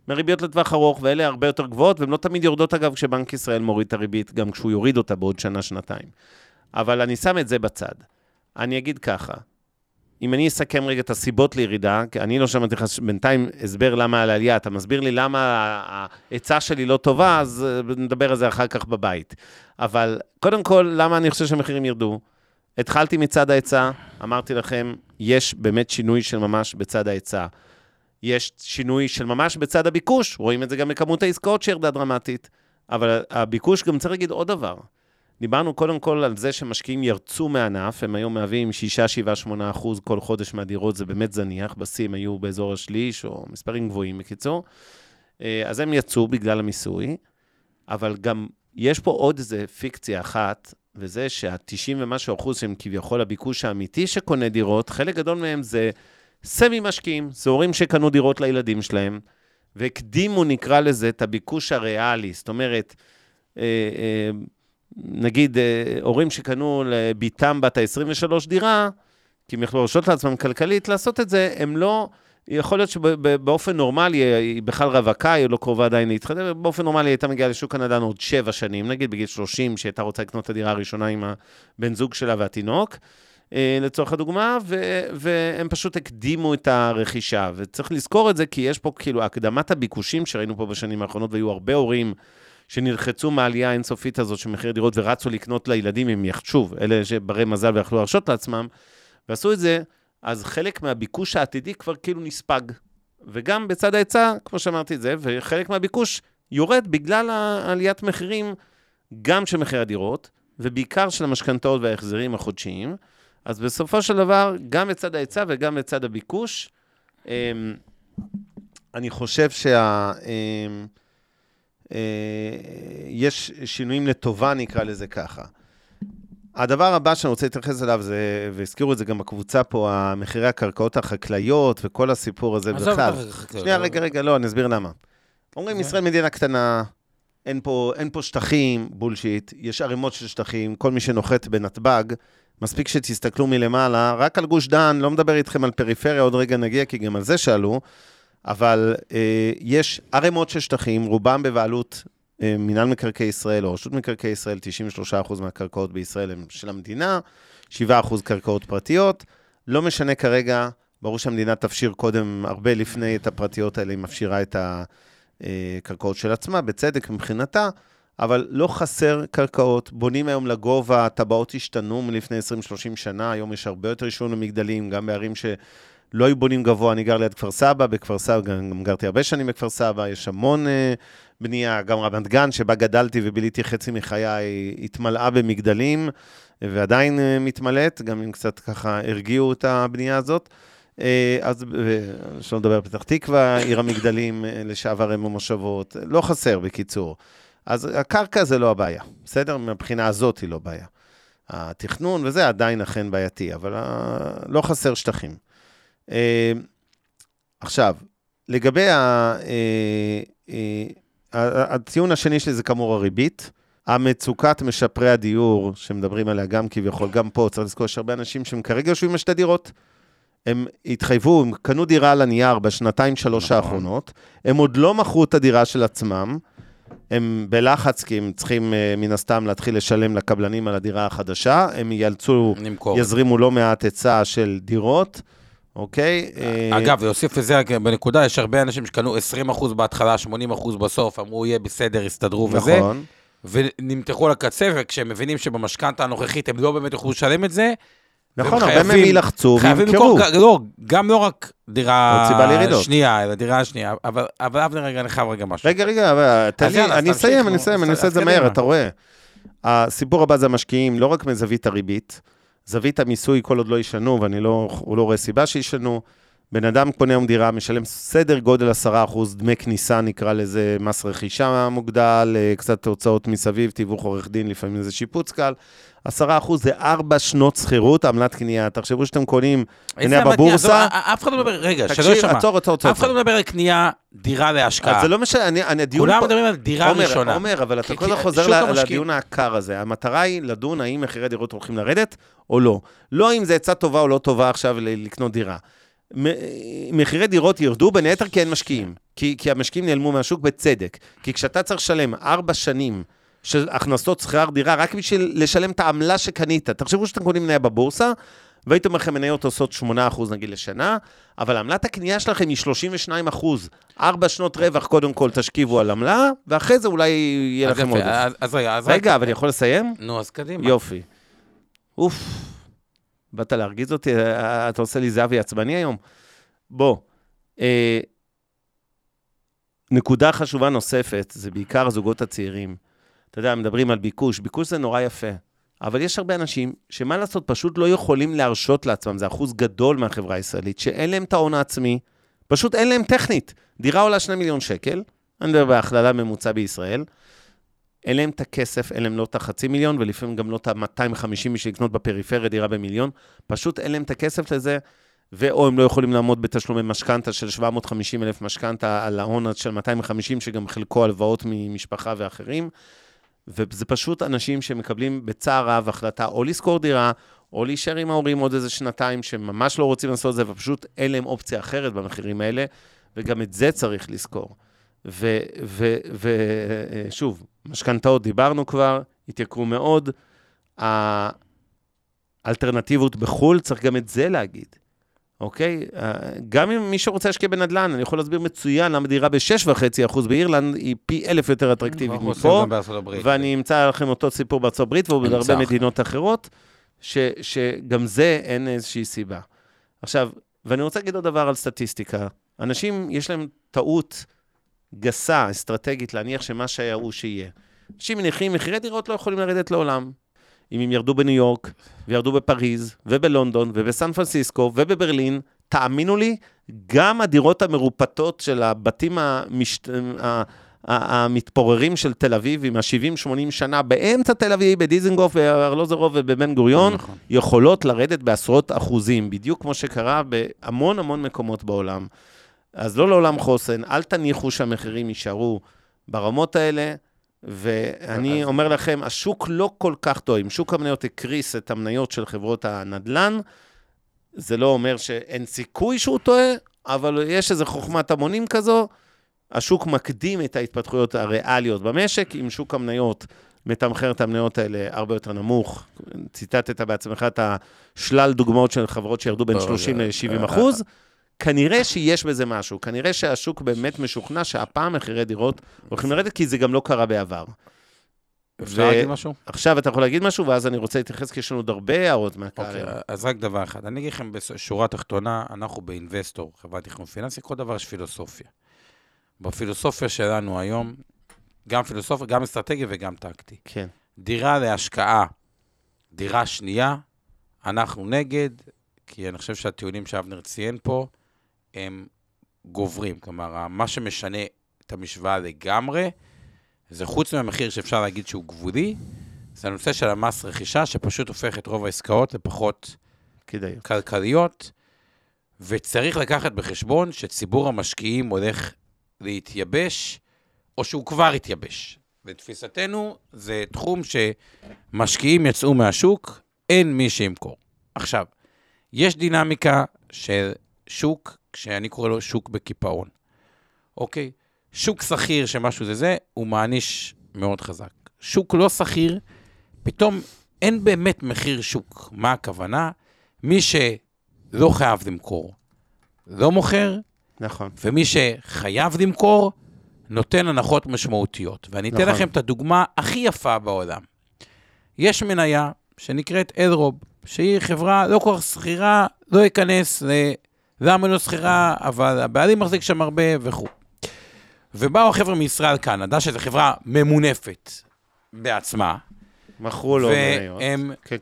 מריביות לטווח ארוך, ואלה הרבה יותר גבוהות, והן לא תמיד יורדות אגב כשבנק ישראל מוריד את הריבית, גם כשהוא יוריד אותה בעוד שנה, שנתיים. אבל אני שם את זה בצד. אני אגיד ככה, אם אני אסכם רגע את הסיבות לירידה, כי אני לא שמעתי לך בינתיים הסבר למה על העלייה, אתה מסביר לי למה ההצעה שלי לא טובה, אז נדבר על זה אחר כך בבית. אבל קודם כל, למה אני חושב שהמחירים ירדו? התחלתי מצד ההיצע, אמרתי לכם, יש באמת שינוי של ממש בצד ההיצע. יש שינוי של ממש בצד הביקוש, רואים את זה גם בכמות העסקאות שירדה דרמטית, אבל הביקוש גם צריך להגיד עוד דבר. דיברנו קודם כל על זה שמשקיעים ירצו מהענף, הם היום מהווים 6-7-8% כל חודש מהדירות, זה באמת זניח, בסים היו באזור השליש או מספרים גבוהים בקיצור, אז הם יצאו בגלל המיסוי, אבל גם יש פה עוד איזה פיקציה אחת, וזה שה-90 ומשהו אחוז שהם כביכול הביקוש האמיתי שקונה דירות, חלק גדול מהם זה סמי משקיעים, זה הורים שקנו דירות לילדים שלהם, והקדימו נקרא לזה את הביקוש הריאלי, זאת אומרת, נגיד, הורים שקנו לביתם בת ה-23 דירה, כי הם יכלו לרשות לעצמם כלכלית לעשות את זה, הם לא, יכול להיות שבאופן נורמלי, היא בכלל רווקה, היא לא קרובה עדיין להתחתן, באופן נורמלי הייתה מגיעה לשוק הנדל"ן עוד 7 שנים, נגיד בגיל 30, שהייתה רוצה לקנות את הדירה הראשונה עם הבן זוג שלה והתינוק, לצורך הדוגמה, והם פשוט הקדימו את הרכישה, וצריך לזכור את זה, כי יש פה כאילו הקדמת הביקושים שראינו פה בשנים האחרונות, והיו הרבה הורים שנלחצו מהעלייה האינסופית הזאת שמחיר דירות, ורצו לקנות לילדים אם יחשו, אלה שברי מזל ויכלו להרשות לעצמם, ועשו את זה, אז חלק מהביקוש העתידי כבר כאילו נספג, וגם בצד ההיצע, כמו שאמרתי את זה, וחלק מהביקוש יורד בגלל העליית מחירים, גם של מחיר הדירות, ובעיקר של המשכנתאות וההחזרים החודשיים, אז בסופו של דבר, גם בצד ההיצע וגם בצד הביקוש, אני חושב יש שינויים לטובה, נקרא לזה ככה. הדבר הבא שאני רוצה להתייחס אליו, זה, והזכירו את זה גם בקבוצה פה, מחירי הקרקעות החקלאיות וכל הסיפור הזה בכלל. שנייה, רגע, לא, אני אסביר למה. אומרים, ישראל מדינה קטנה, אין פה שטחים, בולשיט, יש ערימות של שטחים, כל מי שנוחת בנתב"ג, מספיק שתסתכלו מלמעלה, רק על גוש דן, לא מדבר איתכם על פריפריה, עוד רגע נגיע, כי גם על זה שאלו, אבל יש ערימות של שטחים, רובם בבעלות מינהל מקרקעי ישראל, או רשות מקרקעי ישראל, 93% מהקרקעות בישראל הם של המדינה, 7% קרקעות פרטיות, לא משנה כרגע, ברור שהמדינה תפשיר קודם, הרבה לפני את הפרטיות האלה, היא מפשירה את הקרקעות של עצמה, בצדק מבחינתה, אבל לא חסר קרקעות, בונים היום לגובה, הטבעות השתנו מלפני 20-30 שנה, היום יש הרבה יותר יישוב למגדלים, גם בערים שלא היו בונים גבוה, אני גר ליד כפר סבא, בכפר סבא, גם גרתי הרבה שנים בכפר סבא, יש המון בנייה, גם רמת גן, שבה גדלתי וביליתי חצי מחיי, התמלאה במגדלים, ועדיין מתמלאת, גם אם קצת ככה הרגיעו את הבנייה הזאת, אז שלא נדבר פתח תקווה, עיר המגדלים לשעבר הם מושבות, לא חסר בקיצור. אז הקרקע זה לא הבעיה, בסדר? מבחינה הזאת היא לא בעיה. התכנון וזה עדיין אכן בעייתי, אבל לא חסר שטחים. עכשיו, לגבי הציון השני שלי זה כמור הריבית, המצוקת משפרי הדיור, שמדברים עליה גם כביכול, גם פה, צריך לזכור, יש הרבה אנשים שהם כרגע יושבים בשתי דירות, הם התחייבו, הם קנו דירה על הנייר ב2-3 האחרונות, הם עוד לא מכרו את הדירה של עצמם, הם בלחץ, כי הם צריכים מן הסתם להתחיל לשלם לקבלנים על הדירה החדשה, הם ילצו, יזרימו לא מעט היצע של דירות, אוקיי? אגב, יוסיף את זה בנקודה, יש הרבה אנשים שקנו 20% בהתחלה, 80% בסוף, אמרו, יהיה בסדר, יסתדרו וזה, ונמתחו לקצה, וכשהם מבינים שבמשכנתה הנוכחית הם לא באמת יוכלו לשלם את זה, נכון, הרבה מהם ילחצו וימכרו. גם לא רק דירה שנייה, אלא דירה שנייה, אבל אבנר רגע, אני חייב רגע משהו. רגע, אני אסיים, אני עושה את זה מהר, אתה רואה. הסיפור הבא זה המשקיעים, לא רק מזווית הריבית, זווית המיסוי כל עוד לא ישנו, ואני לא רואה סיבה שישנו. בן אדם קונה היום דירה, משלם סדר גודל 10% דמי כניסה, נקרא לזה מס רכישה מוגדל, קצת הוצאות מסביב, תיווך עורך דין, לפעמים זה שיפוץ קל. 10% זה 4 שנות שכירות, עמלת קנייה. תחשבו שאתם קונים קנייה בבורסה. אף אחד לא מדבר, רגע, שלא שמע. אף אחד לא מדבר על קנייה, דירה להשקעה. אז זה לא משנה, כולם מדברים על דירה ראשונה. עומר, אבל אתה כל כך חוזר לדיון העקר הזה. המטרה היא לדון האם מחירי הדירות הולכים לרדת או לא. לא אם זה עצה טובה או לא טובה עכשיו לקנות דירה. מחירי דירות ירדו בין היתר כי אין משקיעים, כי המשקיעים נעלמו מהשוק בצדק, כי כשאתה צריך לשלם 4 שנים של הכנסות שכר דירה רק בשביל לשלם את העמלה שקנית, תחשבו שאתם קונים מניה בבורסה, והייתם אומרים מניות עושות 8% נגיד לשנה, אבל עמלת הקנייה שלכם היא 32%, 4 שנות רווח קודם כל תשכיבו על עמלה, ואחרי זה אולי יהיה לכם עוד. אז רגע, אבל אני יכול לסיים? נו, אז קדימה. יופי. אוף. באת להרגיז אותי, אתה עושה לי זהבי עצבני היום. בוא, נקודה חשובה נוספת, זה בעיקר הזוגות הצעירים. אתה יודע, מדברים על ביקוש, ביקוש זה נורא יפה, אבל יש הרבה אנשים שמה לעשות, פשוט לא יכולים להרשות לעצמם, זה אחוז גדול מהחברה הישראלית, שאין להם טעון עצמי, פשוט אין להם טכנית. דירה עולה 2 מיליון שקל, אני מדבר בהכללה ממוצע בישראל, אין להם את הכסף, אין להם לא את 500,000, ולפעמים גם לא את 250 שלקנות בפריפריה, דירה ב1,000,000, פשוט אין להם את הכסף לזה, ואו הם לא יכולים לעמוד בתשלומי משכנתה של 750,000 משכנתה, על ההון של 250, שגם חלקו הלוואות ממשפחה ואחרים, וזה פשוט אנשים שמקבלים בצער רב החלטה, או לשכור דירה, או להישאר עם ההורים עוד איזה 2 שנתיים, שממש לא רוצים לעשות את זה, ופשוט אין להם אופציה אחרת במחירים האלה, וגם את זה צריך לזכור. ושוב, משכנתאות דיברנו כבר, התייקרו מאוד, האלטרנטיבות בחול, צריך גם את זה להגיד, אוקיי? גם אם מישהו רוצה להשקיע בנדלן, אני יכול להסביר מצוין, למה דירה ב6.5% באירלנד, היא פי 1,000 יותר אטרקטיבית מפה, ואני אמצא לכם אותו סיפור בארצות הברית, והוא בהרבה מדינות אחרות, שגם זה אין איזושהי סיבה. עכשיו, ואני רוצה להגיד עוד דבר על סטטיסטיקה, אנשים יש להם טעות, גסה, אסטרטגית, להניח שמה שהיה הוא שיהיה. אנשים מניחים, מחירי דירות לא יכולים לרדת לעולם. אם הם ירדו בניו יורק, וירדו בפריז, ובלונדון, ובסן פרנסיסקו, ובברלין, תאמינו לי, גם הדירות המרופטות של הבתים המתפוררים של תל אביב, עם ה-70-80 שנה, באמצע תל אביב, בדיזנגוף, בארלוזרוב ובבן גוריון, יכולות לרדת בעשרות %, בדיוק כמו שקרה בהמון המון מקומות בעולם. אז לא לעולם חוסן, אל תניחו שהמחירים יישארו ברמות האלה, ואני אומר לכם, השוק לא כל כך טועים, שוק המניות הקריס את המניות של חברות הנדלן, זה לא אומר שאין סיכוי שהוא טועה, אבל יש איזו חוכמת המונים כזו, השוק מקדים את ההתפתחויות הריאליות במשק, אם שוק המניות מתמחר את המניות האלה הרבה יותר נמוך, ציטטת בעצמך את השלל דוגמאות של חברות שירדו בין 30% ל-70%, כנראה שיש בזה משהו, כנראה שהשוק באמת משוכנע שהפעם מחירי דירות הולכים לרדת, כי זה גם לא קרה בעבר. אפשר להגיד משהו? עכשיו אתה יכול להגיד משהו, ואז אני רוצה להתייחס, כי יש לנו עוד הרבה הערות מהקהל. אז רק דבר אחד, אני אגיד לכם בשורה התחתונה, אנחנו באינבסטור, חברת תכנון פיננסי, כל דבר יש פילוסופיה. בפילוסופיה שלנו היום, גם פילוסופיה, גם אסטרטגיה וגם טקטי. כן. דירה להשקעה, דירה שנייה, אנחנו נגד, כי אני חושב שהטיעונים שאבנר ציין פה, הם גוברים, כלומר, מה שמשנה את המשוואה לגמרי, זה חוץ מהמחיר שאפשר להגיד שהוא גבולי, זה הנושא של המס רכישה, שפשוט הופך את רוב העסקאות לפחות כלכליות, וצריך לקחת בחשבון שציבור המשקיעים הולך להתייבש, או שהוא כבר התייבש. לתפיסתנו, זה תחום שמשקיעים יצאו מהשוק, אין מי שימכור. עכשיו, יש דינמיקה של שוק, כשאני קורא לו שוק בקיפאון. אוקיי? שוק שכיר שמשהו זה, הוא מעניש מאוד חזק. שוק לא שכיר, פתאום אין באמת מחיר שוק. מה הכוונה? מי שלא חייב למכור, לא מוכר. נכון. ומי שחייב למכור, נותן הנחות משמעותיות. ואני אתן לכם את הדוגמה הכי יפה בעולם. יש מניה שנקראת אדרוב, שהיא חברה לא כל כך סחירה, לא ייכנס למה לא סחירה, אבל הבעלים מחזיק שם הרבה וכו'. ובאו החבר'ה מישראל קנדה, שזו חברה ממונפת בעצמה. מכרו לו מניות.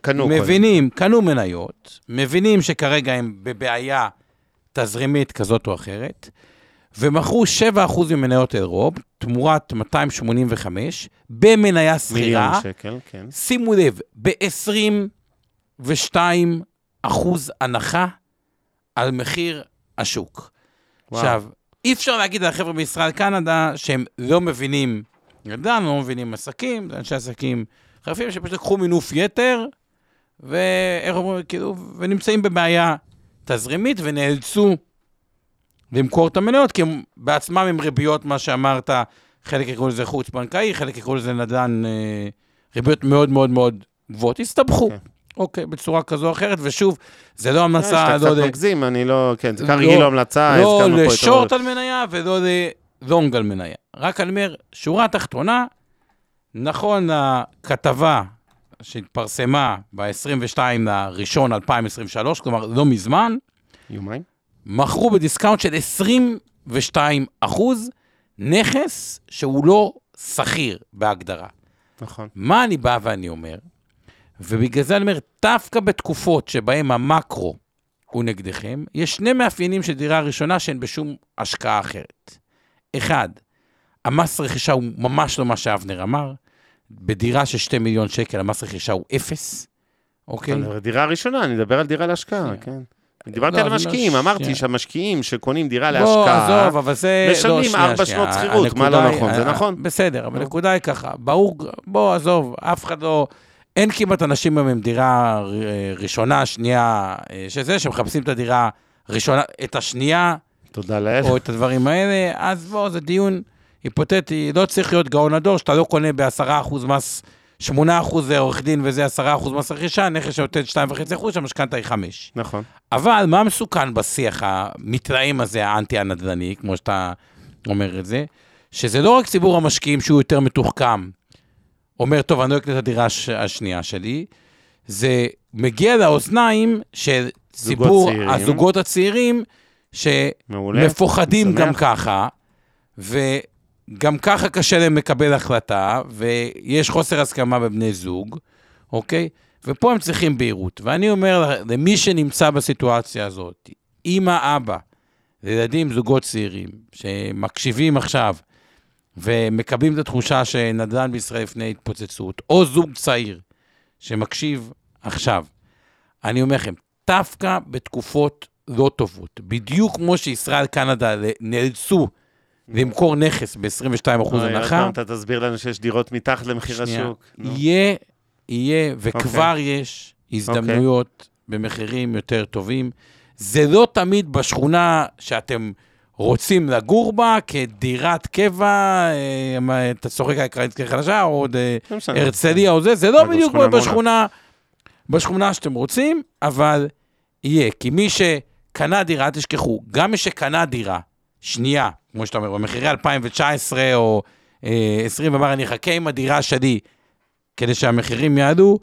והם מבינים, קנו מניות, מבינים שכרגע הם בבעיה תזרימית כזאת או אחרת, ומכרו 7% ממניות אדרוב, תמורת 285, במניה סחירה. מיליון שקל, כן. שימו לב, ב-22% הנחה על מחיר השוק. וואו. עכשיו, אי אפשר להגיד לחבר'ה בישראל קנדה, שהם לא מבינים נדל"ן, לא מבינים עסקים, זה אנשי עסקים חרפים, שפשוט לקחו מינוף יתר, ואיך אומרים, כאילו, ונמצאים בבעיה תזרימית, ונאלצו למכור את המניות, כי הם בעצמם הם ריביות, מה שאמרת, חלק יקראו לזה חוץ בנקאי, חלק יקראו לזה נדל"ן, ריביות מאוד מאוד מאוד גבוהות, הסתבכו. אוקיי, בצורה כזו או אחרת, ושוב, זה לא המלצה, לא לגזים, אני לא, כן, זה כרגע לא המלצה, לא לשורט על מניה, ולא ללונג על מניה. רק אני אומר, שורה תחתונה, נכון, הכתבה שהתפרסמה ב-22 לראשון 2023, כלומר, לא מזמן, יומיים, מכרו בדיסקאונט של 22% נכס שהוא לא שכיר בהגדרה. נכון. מה אני בא ואני אומר? ובגלל זה אני אומר, דווקא בתקופות שבהן המקרו הוא נגדכם, יש שני מאפיינים של דירה ראשונה שהן בשום השקעה אחרת. אחד, המס רכישה הוא ממש לא מה שאבנר אמר, בדירה של 2 מיליון שקל, המס רכישה הוא 0. אוקיי? דירה ראשונה, אני מדבר על דירה להשקעה, כן. דיברתי על משקיעים, אמרתי שהמשקיעים שקונים דירה להשקעה, משלמים 4 שנות שכירות, מה לא נכון, זה נכון? בסדר, אבל הנקודה היא ככה, ברור, בוא עזוב, אף אחד לא, אין כמעט אנשים עם דירה ראשונה, שנייה, שזה, שמחפשים את הדירה ראשונה, את השנייה, או את הדברים האלה, אז בוא, זה דיון היפותטי, לא צריך להיות גאון הדור, שאתה לא קונה ב10% מס, 8% זה עורך דין וזה 10% מס רכישה, נכס שנותן 2.5%, המשכנתא היא 5. נכון. אבל מה מסוכן בשיח המתלהם הזה, האנטי הנדל"ני, כמו שאתה אומר את זה, שזה לא רק ציבור המשקיעים שהוא יותר מתוחכם, אומר, טוב, אני לא אקנה את הדירה השנייה שלי, זה מגיע לאוזניים של ציבור הזוגות הצעירים, שמפוחדים גם ככה, וגם ככה קשה להם לקבל החלטה, ויש חוסר הסכמה בבני זוג, אוקיי? ופה הם צריכים בהירות. ואני אומר למי שנמצא בסיטואציה הזאת, אמא, אבא, לילדים, זוגות צעירים, שמקשיבים עכשיו, ומקבלים את התחושה שנדל"ן בישראל לפני התפוצצות, או זוג צעיר שמקשיב עכשיו. אני אומר לכם, דווקא בתקופות לא טובות, בדיוק כמו שישראל קנדה נאלצו למכור נכס ב-22% הנחה. אתה תסביר לנו שיש דירות מתחת למחיר השוק. יהיה, וכבר יש הזדמנויות במחירים יותר טובים. זה לא תמיד בשכונה שאתם רוצים לגור בה כדירת קבע, אתה צוחק העיקרית כחלשה, או עוד הרצליה או זה, זה לא בדיוק בשכונה שאתם רוצים, אבל יהיה, כי מי שקנה דירה, תשכחו, גם מי שקנה דירה, שנייה, כמו שאתה אומר, במחירי 2019 או 20, ואמר, אני אחכה עם הדירה שלי, כדי שהמחירים יעלו,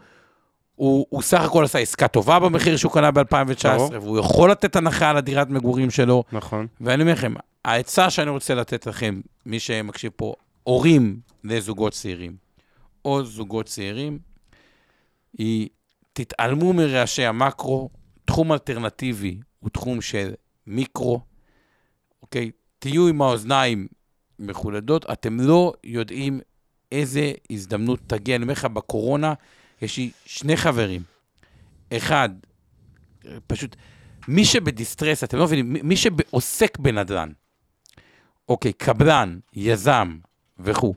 הוא סך הכל עשה עסקה טובה במחיר שהוא קנה ב-2019, והוא יכול לתת הנחה על הדירת מגורים שלו. נכון. ואני אומר לכם, העצה שאני רוצה לתת לכם, מי שמקשיב פה, הורים לזוגות צעירים, או זוגות צעירים, היא תתעלמו מרעשי המקרו, תחום אלטרנטיבי הוא תחום של מיקרו, אוקיי? תהיו עם האוזניים מחולדות, אתם לא יודעים איזה הזדמנות תגיע. אני אומר לך, בקורונה, יש לי 2 חברים. אחד, פשוט, מי שבדיסטרס, אתם לא מבינים, מי שעוסק בנדל"ן, אוקיי, קבלן, יזם וכו',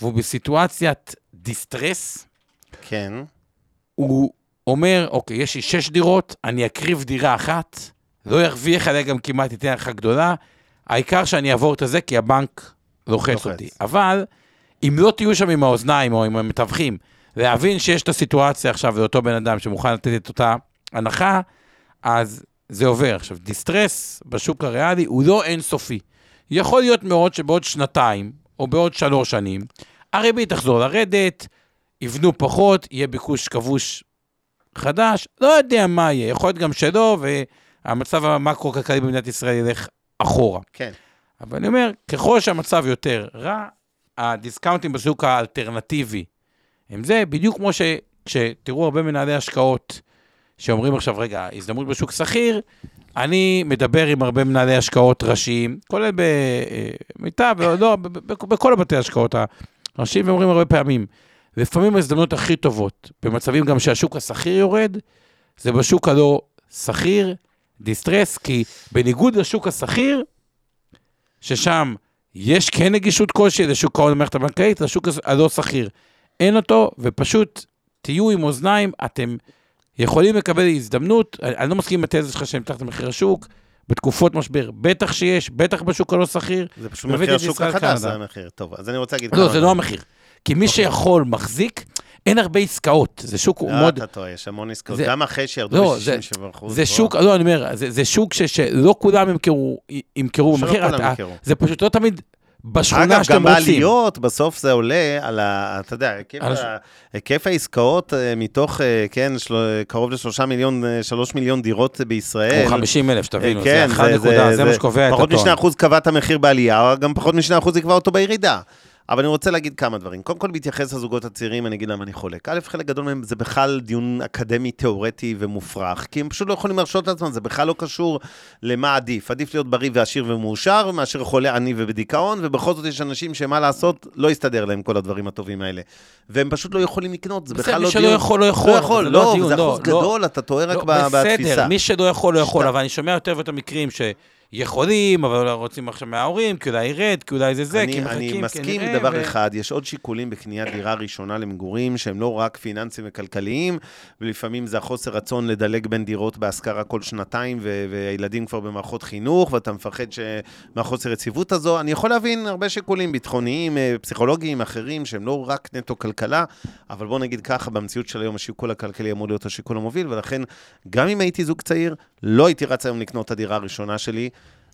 והוא בסיטואציית דיסטרס, כן. הוא אומר, אוקיי, יש לי 6 דירות, אני אקריב דירה אחת, לא ירוויח עליה גם כמעט, ייתן לך גדולה, העיקר שאני אעבור את זה, כי הבנק לוחץ אותי. אבל, אם לא תהיו שם עם האוזניים, או עם המתווכים, להבין שיש את הסיטואציה עכשיו לאותו בן אדם שמוכן לתת את אותה הנחה, אז זה עובר. עכשיו, דיסטרס בשוק הריאלי הוא לא אינסופי. יכול להיות מאוד שבעוד שנתיים, או בעוד 3 שנים, הריבית תחזור לרדת, יבנו פחות, יהיה ביקוש כבוש חדש, לא יודע מה יהיה, יכול להיות גם שלא, והמצב המקרו-כלכלי במדינת ישראל ילך אחורה. כן. אבל אני אומר, ככל שהמצב יותר רע, הדיסקאונטים בשוק האלטרנטיבי, הם זה בדיוק כמו שתראו הרבה מנהלי השקעות, שאומרים עכשיו, רגע, הזדמנות בשוק שכיר, אני מדבר עם הרבה מנהלי השקעות ראשיים, כולל במיטה, ולא, בכל הבתי השקעות הראשיים, ואומרים הרבה פעמים, לפעמים ההזדמנות הכי טובות, במצבים גם שהשוק השכיר יורד, זה בשוק הלא שכיר, דיסטרס, כי בניגוד לשוק השכיר, ששם יש כן נגישות כלשהי לשוק ההון במערכת הבנקאית, לשוק הלא שכיר, אין אותו, ופשוט תהיו עם אוזניים, אתם יכולים לקבל הזדמנות, אני לא מסכים עם התזה שלך שהם תחת מחיר השוק, בתקופות משבר, בטח שיש, בטח בשוק הלא שכיר, זה פשוט מחיר השוק החדש, זה המחיר, טוב, אז אני רוצה להגיד... לא, זה לא המחיר, כי מי שיכול מחזיק, אין הרבה עסקאות, זה שוק מאוד... לא, אתה טועה, יש המון עסקאות, גם אחרי שירדו ב-67%. זה שוק, לא, אני אומר, זה שוק שלא כולם ימכרו במחיר, זה פשוט לא תמיד... אגב, גם בעליות, בסוף זה עולה על, אתה יודע, היקף העסקאות מתוך, כן, קרוב ל-3 מיליון, 3 מיליון דירות בישראל. 50,000, שתבינו, זה 1.0, זה מה שקובע את התואר. פחות מ2% קבע את המחיר בעלייה, גם פחות מ2% יקבע אותו בירידה. אבל אני רוצה להגיד כמה דברים. קודם כל, בהתייחס לזוגות הצעירים, אני אגיד להם אני חולק. א', חלק גדול מהם זה בכלל דיון אקדמי, תיאורטי ומופרך, כי הם פשוט לא יכולים להרשות לעצמם, זה בכלל לא קשור למה עדיף. עדיף להיות בריא ועשיר ומאושר, מאשר חולה עני ובדיכאון, ובכל זאת יש אנשים שמה לעשות, לא יסתדר להם כל הדברים הטובים האלה. והם פשוט לא יכולים לקנות, זה בכלל לא דיון. מי שלא יכול, לא יכול. לא, זה אחוז גדול, אתה טועה רק בתפיסה. מי שלא יכול, לא יכול, אבל אני שומע יותר ויותר מקרים ש... יכולים, אבל רוצים עכשיו מההורים, כי אולי ירד, כי אולי זה, כי מחכים. אני מסכים לדבר אחד, יש עוד שיקולים בקניית דירה ראשונה למגורים, שהם לא רק פיננסים וכלכליים, ולפעמים זה החוסר רצון לדלג בין דירות בהשכרה כל שנתיים, והילדים כבר במערכות חינוך, ואתה מפחד מהחוסר יציבות הזו. אני יכול להבין הרבה שיקולים ביטחוניים, פסיכולוגיים, אחרים, שהם לא רק נטו כלכלה, אבל בוא נגיד ככה, במציאות של היום השיקול הכלכלי אמור להיות השיקול המוביל, ולכן גם אם הייתי זוג צעיר, לא הייתי רץ היום לקנות את הדירה הראשונה שלי,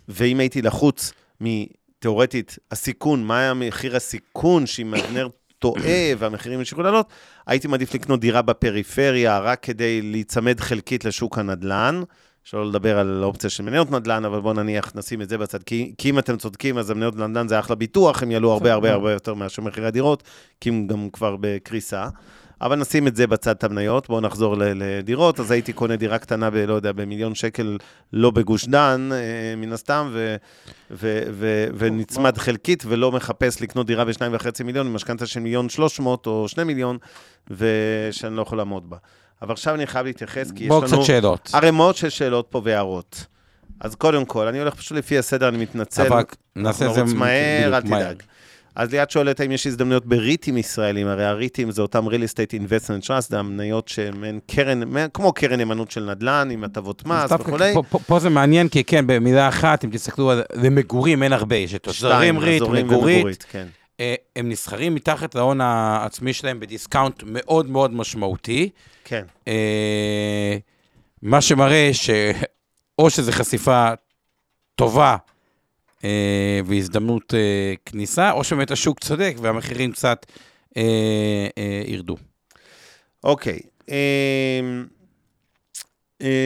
ואם הייתי לחוץ מתיאורטית הסיכון, מה היה מחיר הסיכון שאם אבנר טועה והמחירים ימשיכו לעלות, הייתי מעדיף לקנות דירה בפריפריה רק כדי להיצמד חלקית לשוק הנדל"ן, שלא לדבר על האופציה של מניות נדל"ן, אבל בואו נניח נשים את זה בצד, כי אם אתם צודקים, אז המניות נדל"ן זה אחלה ביטוח, הם יעלו הרבה הרבה הרבה יותר מאשר מחירי הדירות, כי הם גם כבר בקריסה. אבל נשים את זה בצד המניות, בואו נחזור לדירות, אז הייתי קונה דירה קטנה, לא יודע, ב1,000,000 שקל, לא בגוש דן, מן הסתם, ונצמד חלקית, ולא מחפש לקנות דירה ב2.5 מיליון, עם משכנתה של 1,300,000 או 2 מיליון, ושאני לא יכול לעמוד בה. אבל עכשיו אני חייב להתייחס, כי יש לנו ערימות של שאלות פה והערות. אז קודם כל, אני הולך פשוט לפי הסדר, אני מתנצל, נרוץ מהר, אל תדאג. אז ליד שואלת, האם יש הזדמנויות בריטים ישראלים? הרי הריטים זה אותם Real Estate Investment Trust, זה המניות שהן קרן, כמו קרן אמנות של נדל"ן, עם הטבות מס וכו'. פה זה מעניין, כי כן, במידה אחת, אם תסתכלו על מגורים, אין הרבה, יש את השטרים ריט, מגורית, הם נסחרים מתחת להון העצמי שלהם בדיסקאונט מאוד מאוד משמעותי. כן. מה שמראה שאו שזו חשיפה טובה, והזדמנות כניסה, או שבאמת השוק צודק, והמחירים קצת ירדו. אוקיי.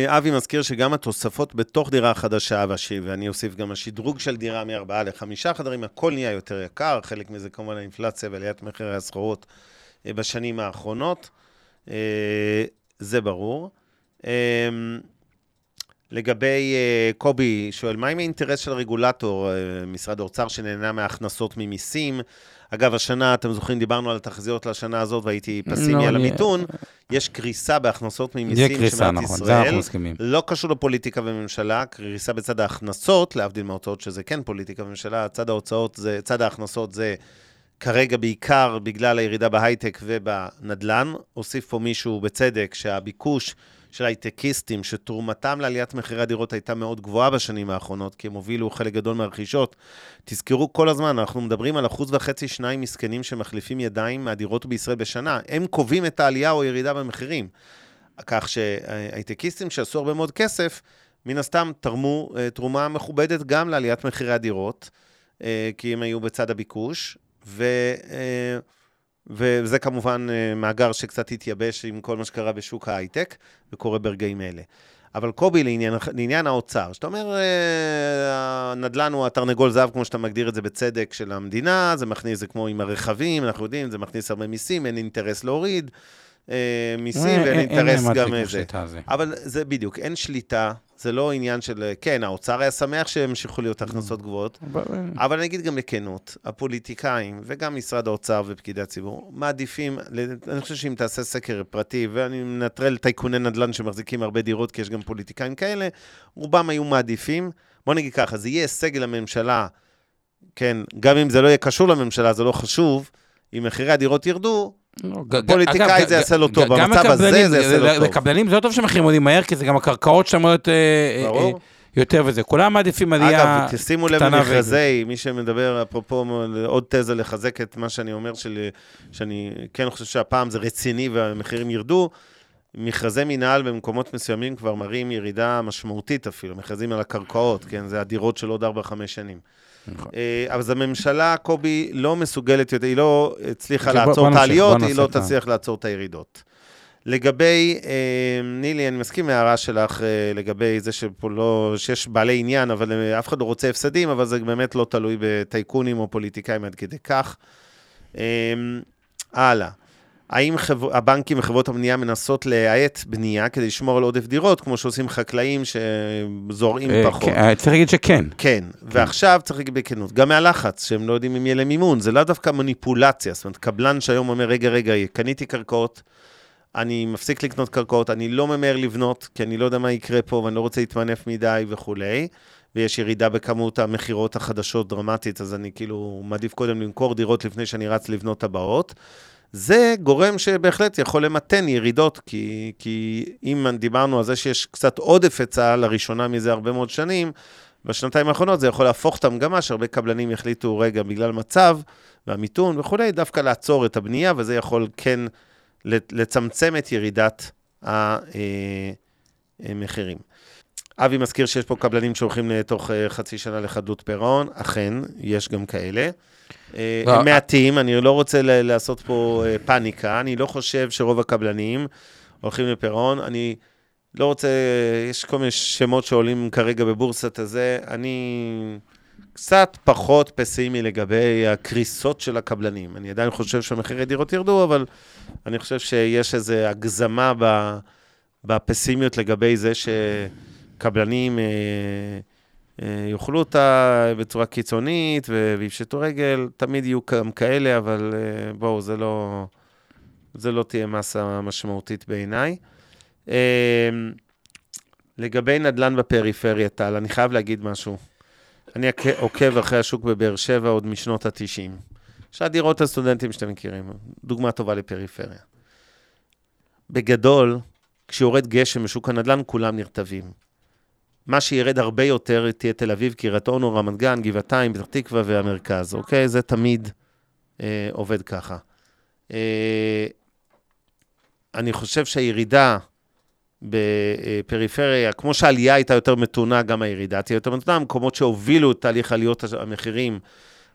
אבי מזכיר שגם התוספות בתוך דירה חדשה, ואני אוסיף גם השדרוג של דירה מ4 ל5 חדרים, הכל נהיה יותר יקר, חלק מזה כמובן האינפלציה ועליית מחירי הסחורות בשנים האחרונות. זה ברור. לגבי קובי שואל, מה עם האינטרס של הרגולטור, משרד האוצר שנהנה מההכנסות ממיסים? אגב, השנה, אתם זוכרים, דיברנו על התחזיות לשנה הזאת, והייתי פסימי על המיתון, יש קריסה בהכנסות ממיסים שמעת ישראל, לא קשור לפוליטיקה וממשלה, קריסה בצד ההכנסות, להבדיל מההוצאות שזה כן פוליטיקה וממשלה, צד ההכנסות זה כרגע בעיקר בגלל הירידה בהייטק ובנדלן, הוסיף פה מישהו בצדק שהביקוש, של הייטקיסטים, שתרומתם לעליית מחירי הדירות הייתה מאוד גבוהה בשנים האחרונות, כי הם הובילו חלק גדול מהרכישות. תזכרו כל הזמן, אנחנו מדברים על 1.5-2 מסכנים שמחליפים ידיים מהדירות בישראל בשנה. הם קובעים את העלייה או ירידה במחירים. כך שהייטקיסטים שעשו הרבה מאוד כסף, מן הסתם תרמו תרומה מכובדת גם לעליית מחירי הדירות, כי הם היו בצד הביקוש, וזה כמובן מאגר שקצת התייבש עם כל מה שקרה בשוק ההייטק, וקורה ברגעים אלה. אבל קובי, לעניין האוצר, שאתה אומר, הנדלן הוא התרנגול זהב, כמו שאתה מגדיר את זה בצדק של המדינה, זה מכניס, זה כמו עם הרכבים, אנחנו יודעים, זה מכניס הרבה מיסים, אין אינטרס להוריד מיסים, ואין אינטרס גם איזה. אבל זה בדיוק, אין שליטה, זה לא עניין של, כן, האוצר היה שמח שהמשיכו להיות הכנסות גבוהות, אבל אני אגיד גם לכנות, הפוליטיקאים, וגם משרד האוצר ופקידי הציבור, מעדיפים, אני חושב שאם תעשה סקר פרטי, ואני מנטרל טייקוני נדל"ן שמחזיקים הרבה דירות, כי יש גם פוליטיקאים כאלה, רובם היו מעדיפים, בוא נגיד ככה, זה יהיה סגל הממשלה, כן, גם אם זה לא יהיה קשור לממשלה, זה לא חשוב, אם מחירי הדירות ירדו, פוליטיקאי זה יעשה לו טוב, במצב הזה זה יעשה לו טוב. לקבלנים זה לא טוב שמחירים עודים מהר, כי זה גם הקרקעות שם יותר וזה. כולם מעדיפים עלייה קטנה. אגב, תשימו לב למכרזי, מי שמדבר, אפרופו עוד תזה לחזק את מה שאני אומר, שאני כן חושב שהפעם זה רציני והמחירים ירדו, מכרזי מנהל במקומות מסוימים כבר מראים ירידה משמעותית אפילו, מכרזים על הקרקעות, כן, זה הדירות של עוד 4-5 שנים. אז הממשלה, קובי, לא מסוגלת, היא לא הצליחה לעצור את העליות, היא לא תצליח לעצור את הירידות. לגבי, נילי, אני מסכים מההערה שלך לגבי זה שיש בעלי עניין, אבל אף אחד לא רוצה הפסדים, אבל זה באמת לא תלוי בטייקונים או פוליטיקאים עד כדי כך. הלאה. האם הבנקים וחברות הבנייה מנסות להיעט בנייה כדי לשמור על עודף דירות, כמו שעושים חקלאים שזורעים פחות? צריך להגיד שכן. כן, ועכשיו צריך להגיד בכנות. גם מהלחץ, שהם לא יודעים אם יהיה למימון, זה לא דווקא מניפולציה, זאת אומרת, קבלן שהיום אומר, רגע, קניתי קרקעות, אני מפסיק לקנות קרקעות, אני לא ממהר לבנות, כי אני לא יודע מה יקרה פה, ואני לא רוצה להתמנף מדי וכו'. ויש ירידה בכמות המחירות החדשות דרמטית, אז אני כאילו מעדיף קודם למכור דירות לפני שאני רץ לבנות הבאות. זה גורם שבהחלט יכול למתן ירידות, כי אם דיברנו על זה שיש קצת עודף היצע לראשונה מזה הרבה מאוד שנים, בשנתיים האחרונות זה יכול להפוך את המגמה, שהרבה קבלנים יחליטו רגע בגלל מצב והמיתון וכולי, דווקא לעצור את הבנייה, וזה יכול כן לצמצם את ירידת המחירים. אבי מזכיר שיש פה קבלנים שהולכים לתוך חצי שנה לחדלות פירעון, אכן, יש גם כאלה. הם מעטים, אני לא רוצה לעשות פה פאניקה, אני לא חושב שרוב הקבלנים הולכים לפירעון, אני לא רוצה, יש כל מיני שמות שעולים כרגע בבורסת הזה, אני קצת פחות פסימי לגבי הקריסות של הקבלנים, אני עדיין חושב שהמחירי דירות ירדו, אבל אני חושב שיש איזו הגזמה בפסימיות לגבי זה שקבלנים יאכלו אותה בצורה קיצונית, ויפשטו רגל, תמיד יהיו גם כאלה, אבל בואו, זה לא תהיה מסה משמעותית בעיניי. לגבי נדל"ן בפריפריה, טל, אני חייב להגיד משהו. אני עוקב אחרי השוק בבאר שבע עוד משנות ה-90. שהדירות הסטודנטים שאתם מכירים, דוגמה טובה לפריפריה. בגדול, כשיורד גשם בשוק הנדל"ן, כולם נרטבים. מה שירד הרבה יותר תהיה תל אביב, קריית אונו, רמת גן, גבעתיים, פתח תקווה והמרכז, אוקיי? זה תמיד עובד ככה. אני חושב שהירידה בפריפריה, כמו שהעלייה הייתה יותר מתונה, גם הירידה תהיה יותר מתונה, המקומות שהובילו את תהליך עליות המחירים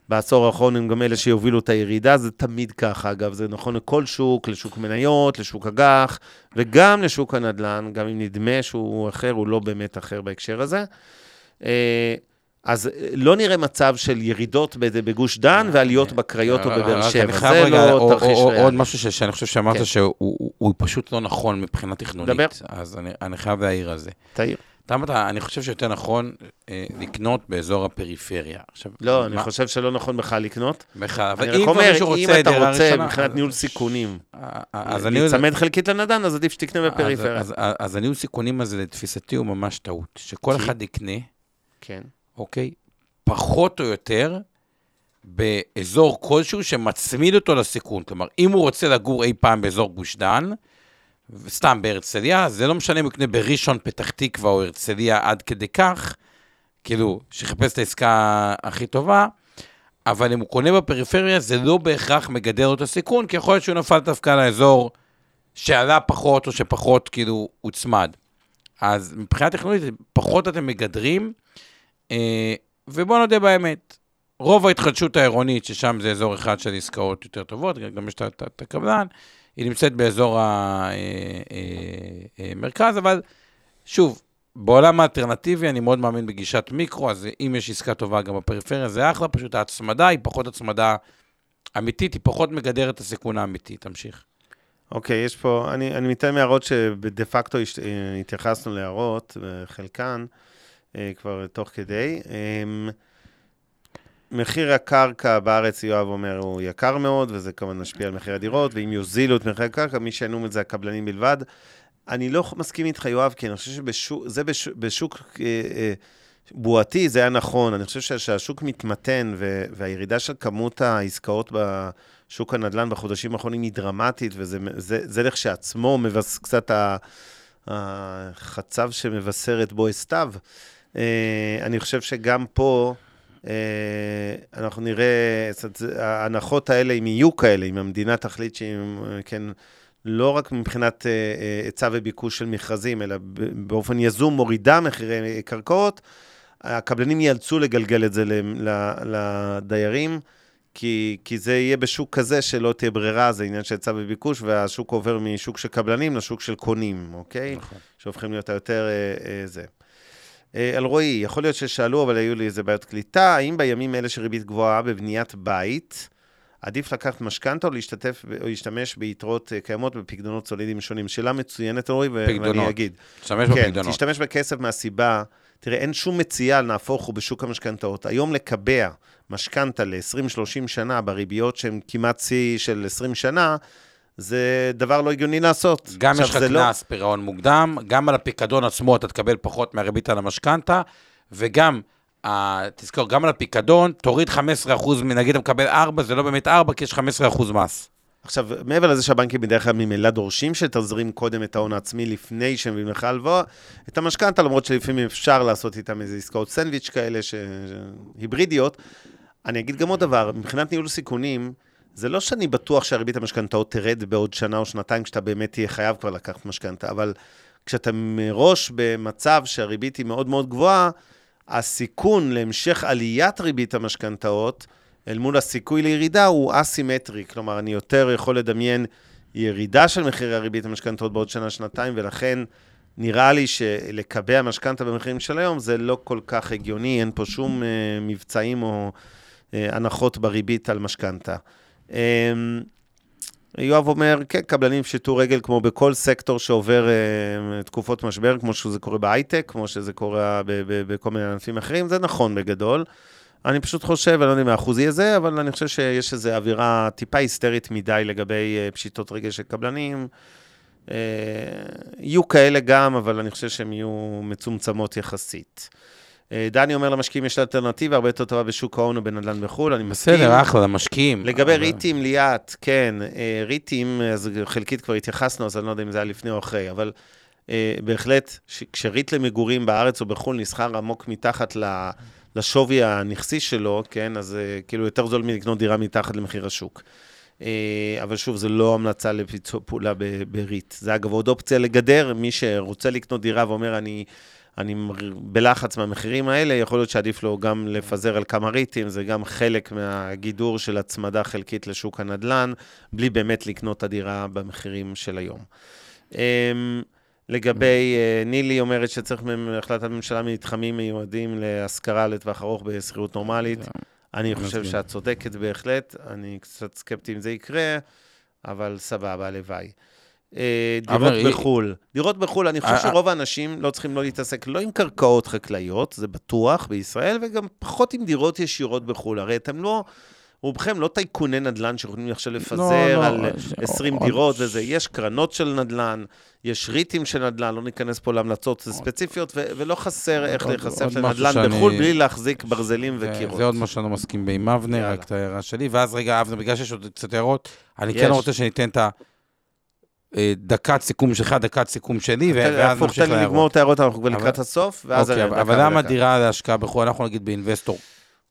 בעשור האחרון, הם גם אלה שיובילו את הירידה, זה תמיד ככה, אגב, זה נכון לכל שוק, לשוק מניות, לשוק אג"ח, וגם לשוק הנדל"ן, גם אם נדמה שהוא אחר, הוא לא באמת אחר בהקשר הזה. אז לא נראה מצב של ירידות בגוש דן, ועליות בקריות או בבאר שבע, זה לא תרחיש ריאלי. עוד משהו שאני חושב שאמרת, שהוא פשוט לא נכון מבחינה תכנונית, אז אני חייב להעיר על זה. תעיר. אני חושב שיותר נכון לקנות באזור הפריפריה. לא, אני חושב שלא נכון בכלל לקנות. אני רק אומר, אם אתה רוצה מבחינת ניהול סיכונים, להצמד חלקית לנדן, אז עדיף שתקנה בפריפריה. אז הניהול סיכונים הזה לתפיסתי הוא ממש טעות. שכל אחד יקנה, אוקיי, פחות או יותר, באזור כלשהו שמצמיד אותו לסיכון. כלומר, אם הוא רוצה לגור אי פעם באזור גוש דן, סתם בהרצליה, זה לא משנה אם הוא קנה בראשון פתח תקווה או הרצליה עד כדי כך, כאילו, שחפש את העסקה הכי טובה, אבל אם הוא קונה בפריפריה, זה לא בהכרח מגדר את הסיכון, כי יכול להיות שהוא נפל דווקא לאזור שעלה פחות או שפחות, כאילו, הוצמד. אז מבחינה טכנולוגית, פחות אתם מגדרים, ובואו נודה באמת, רוב ההתחדשות העירונית, ששם זה אזור אחד של עסקאות יותר טובות, גם יש את הקבלן, היא נמצאת באזור המרכז, אבל שוב, בעולם האלטרנטיבי אני מאוד מאמין בגישת מיקרו, אז אם יש עסקה טובה גם בפריפריה, זה אחלה, פשוט ההצמדה היא פחות הצמדה אמיתית, היא פחות מגדרת את הסיכון האמיתי, תמשיך. אוקיי, יש פה, אני מתאם מהערות שבדה פקטו התייחסנו להערות, חלקן כבר תוך כדי. מחיר הקרקע בארץ, יואב אומר, הוא יקר מאוד, וזה כמובן משפיע על מחיר הדירות, ואם יוזילו את מחיר הקרקע, מי שינו את זה הקבלנים בלבד. אני לא מסכים איתך, יואב, כי אני חושב שזה בשוק בועתי, זה היה נכון. אני חושב שהשוק מתמתן, והירידה של כמות העסקאות בשוק הנדל"ן בחודשים האחרונים היא דרמטית, וזה לכשעצמו קצת החצב שמבשרת בו הסתיו. אני חושב שגם פה אנחנו נראה, ההנחות האלה, אם יהיו כאלה, אם המדינה תחליט שהיא, כן, לא רק מבחינת היצע וביקוש של מכרזים, אלא באופן יזום מורידה מחירי קרקעות, הקבלנים ייאלצו לגלגל את זה לדיירים, כי זה יהיה בשוק כזה שלא תהיה ברירה, זה עניין של היצע וביקוש, והשוק עובר משוק של קבלנים לשוק של קונים, אוקיי? נכון. שהופכים להיות יותר זה. אלרועי, יכול להיות ששאלו, אבל היו לי איזה בעיות קליטה, האם בימים אלה שריבית גבוהה בבניית בית, עדיף לקחת משכנתא או להשתתף או להשתמש ביתרות קיימות בפקדונות סולידיים שונים? שאלה מצוינת, אלרועי, ואני אגיד. תשתמש בפקדונות. כן, תשתמש בכסף מהסיבה, תראה, אין שום מציאה להפוך הוא בשוק המשכנתאות. היום לקבע משכנתא ל-20-30 שנה בריביות שהן כמעט צי של 20 שנה, זה דבר לא הגיוני לעשות. גם יש לך כנס פירעון מוקדם, גם על הפיקדון עצמו אתה תקבל פחות מהריבית על המשכנתא, וגם, תזכור, גם על הפיקדון, תוריד 15%, נגיד אתה מקבל 4, זה לא באמת 4, כי יש 15% מס. עכשיו, מעבר לזה שהבנקים בדרך כלל ממילא דורשים שתזרים קודם את ההון העצמי לפני שהם מביאים לך הלוואה, את המשכנתא, למרות שלפעמים אפשר לעשות איתם איזה עסקאות סנדוויץ' כאלה, היברידיות. אני אגיד גם עוד דבר, מבחינת ניהול סיכונים, זה לא שאני בטוח שהריבית המשכנתאות תרד בעוד שנה או שנתיים, כשאתה באמת תהיה חייב כבר לקחת משכנתא, אבל כשאתה מראש במצב שהריבית היא מאוד מאוד גבוהה, הסיכון להמשך עליית ריבית המשכנתאות, אל מול הסיכוי לירידה, הוא אסימטרי. כלומר, אני יותר יכול לדמיין ירידה של מחירי הריבית המשכנתאות בעוד שנה, שנתיים, ולכן נראה לי שלקבע משכנתא במחירים של היום, זה לא כל כך הגיוני, אין פה שום מבצעים או הנחות בריבית על משכנתא. יואב אומר, כן, קבלנים פשיטו רגל כמו בכל סקטור שעובר תקופות משבר, כמו שזה קורה בהייטק, כמו שזה קורה בכל מיני ענפים אחרים, זה נכון בגדול. אני פשוט חושב, אני לא יודע מה האחוז יהיה זה, אבל אני חושב שיש איזו אווירה טיפה היסטרית מדי לגבי פשיטות רגל של קבלנים. יהיו כאלה גם, אבל אני חושב שהן יהיו מצומצמות יחסית. דני אומר, למשקיעים יש אלטרנטיבה הרבה יותר טובה בשוק ההון ובנדל"ן בחו"ל, אני מסכים. בסדר, אחלה, למשקיעים. לגבי ריטים, ליאת, כן, ריטים, אז חלקית כבר התייחסנו, אז אני לא יודע אם זה היה לפני או אחרי, אבל בהחלט, כשריט למגורים בארץ או בחו"ל נסחר עמוק מתחת לשווי הנכסי שלו, כן, אז כאילו יותר זול מלקנות דירה מתחת למחיר השוק. אבל שוב, זה לא המלצה לביצוע פעולה בריט. זה אגב עוד אופציה לגדר, מי שרוצה לקנות דירה ואומר, אני בלחץ מהמחירים האלה, יכול להיות שעדיף לו גם לפזר על כמה ריטים, זה גם חלק מהגידור של הצמדה חלקית לשוק הנדלן, בלי באמת לקנות את הדירה במחירים של היום. לגבי, נילי אומרת שצריך החלטת ממשלה מתחמים מיועדים להשכרה לטווח ארוך בסחירות נורמלית, אני חושב שאת צודקת בהחלט, אני קצת סקפטי אם זה יקרה, אבל סבבה, הלוואי. דירות בחול. דירות בחול, אני חושב שרוב האנשים לא צריכים לא להתעסק, לא עם קרקעות חקלאיות, זה בטוח בישראל, וגם פחות עם דירות ישירות בחול. הרי אתם לא, רובכם לא טייקוני נדל"ן שיכולים עכשיו לפזר על 20 דירות וזה. יש קרנות של נדל"ן, יש ריטים של נדל"ן, לא ניכנס פה להמלצות ספציפיות, ולא חסר איך להיחשף לנדל"ן בחול בלי להחזיק ברזלים וקירות. זה עוד מה שאני מסכים עם אבנר, רק את ההערה שלי, ואז רגע, אבנר, בגלל שיש עוד קצת הערות, אני כן רוצה שניתן את דקת סיכום שלך, דקת סיכום שלי, ואז נמשיך להערות. נגמור את ההערות, אנחנו כבר לקראת הסוף, ואז אני דקה. אבל למה דירה להשקעה בחו"ל? אנחנו נגיד באינבסטור,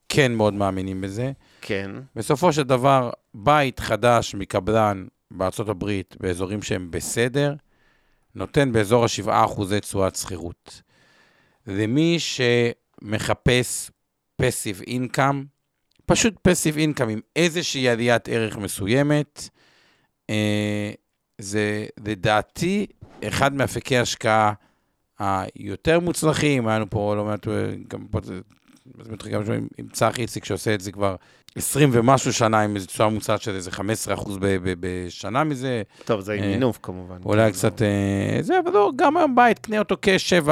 כן מאוד מאמינים בזה. כן. בסופו של דבר, בית חדש מקבלן בארצות הברית, באזורים שהם בסדר, נותן באזור ה7% תשואת שכירות. למי שמחפש פסיב אינקאם, פשוט פסיב אינקאם עם איזושהי עליית ערך מסוימת, זה לדעתי אחד מאפיקי ההשקעה היותר מוצלחים, היינו פה לא מעט, גם עם צח איציק שעושה את זה כבר 20 ומשהו שנה, עם איזו תשואה מוצעת של איזה 15% בשנה מזה. טוב, זה עם מינוף כמובן. אולי קצת, זה, אבל לא, גם היום בית, קנה אותו כ-7%,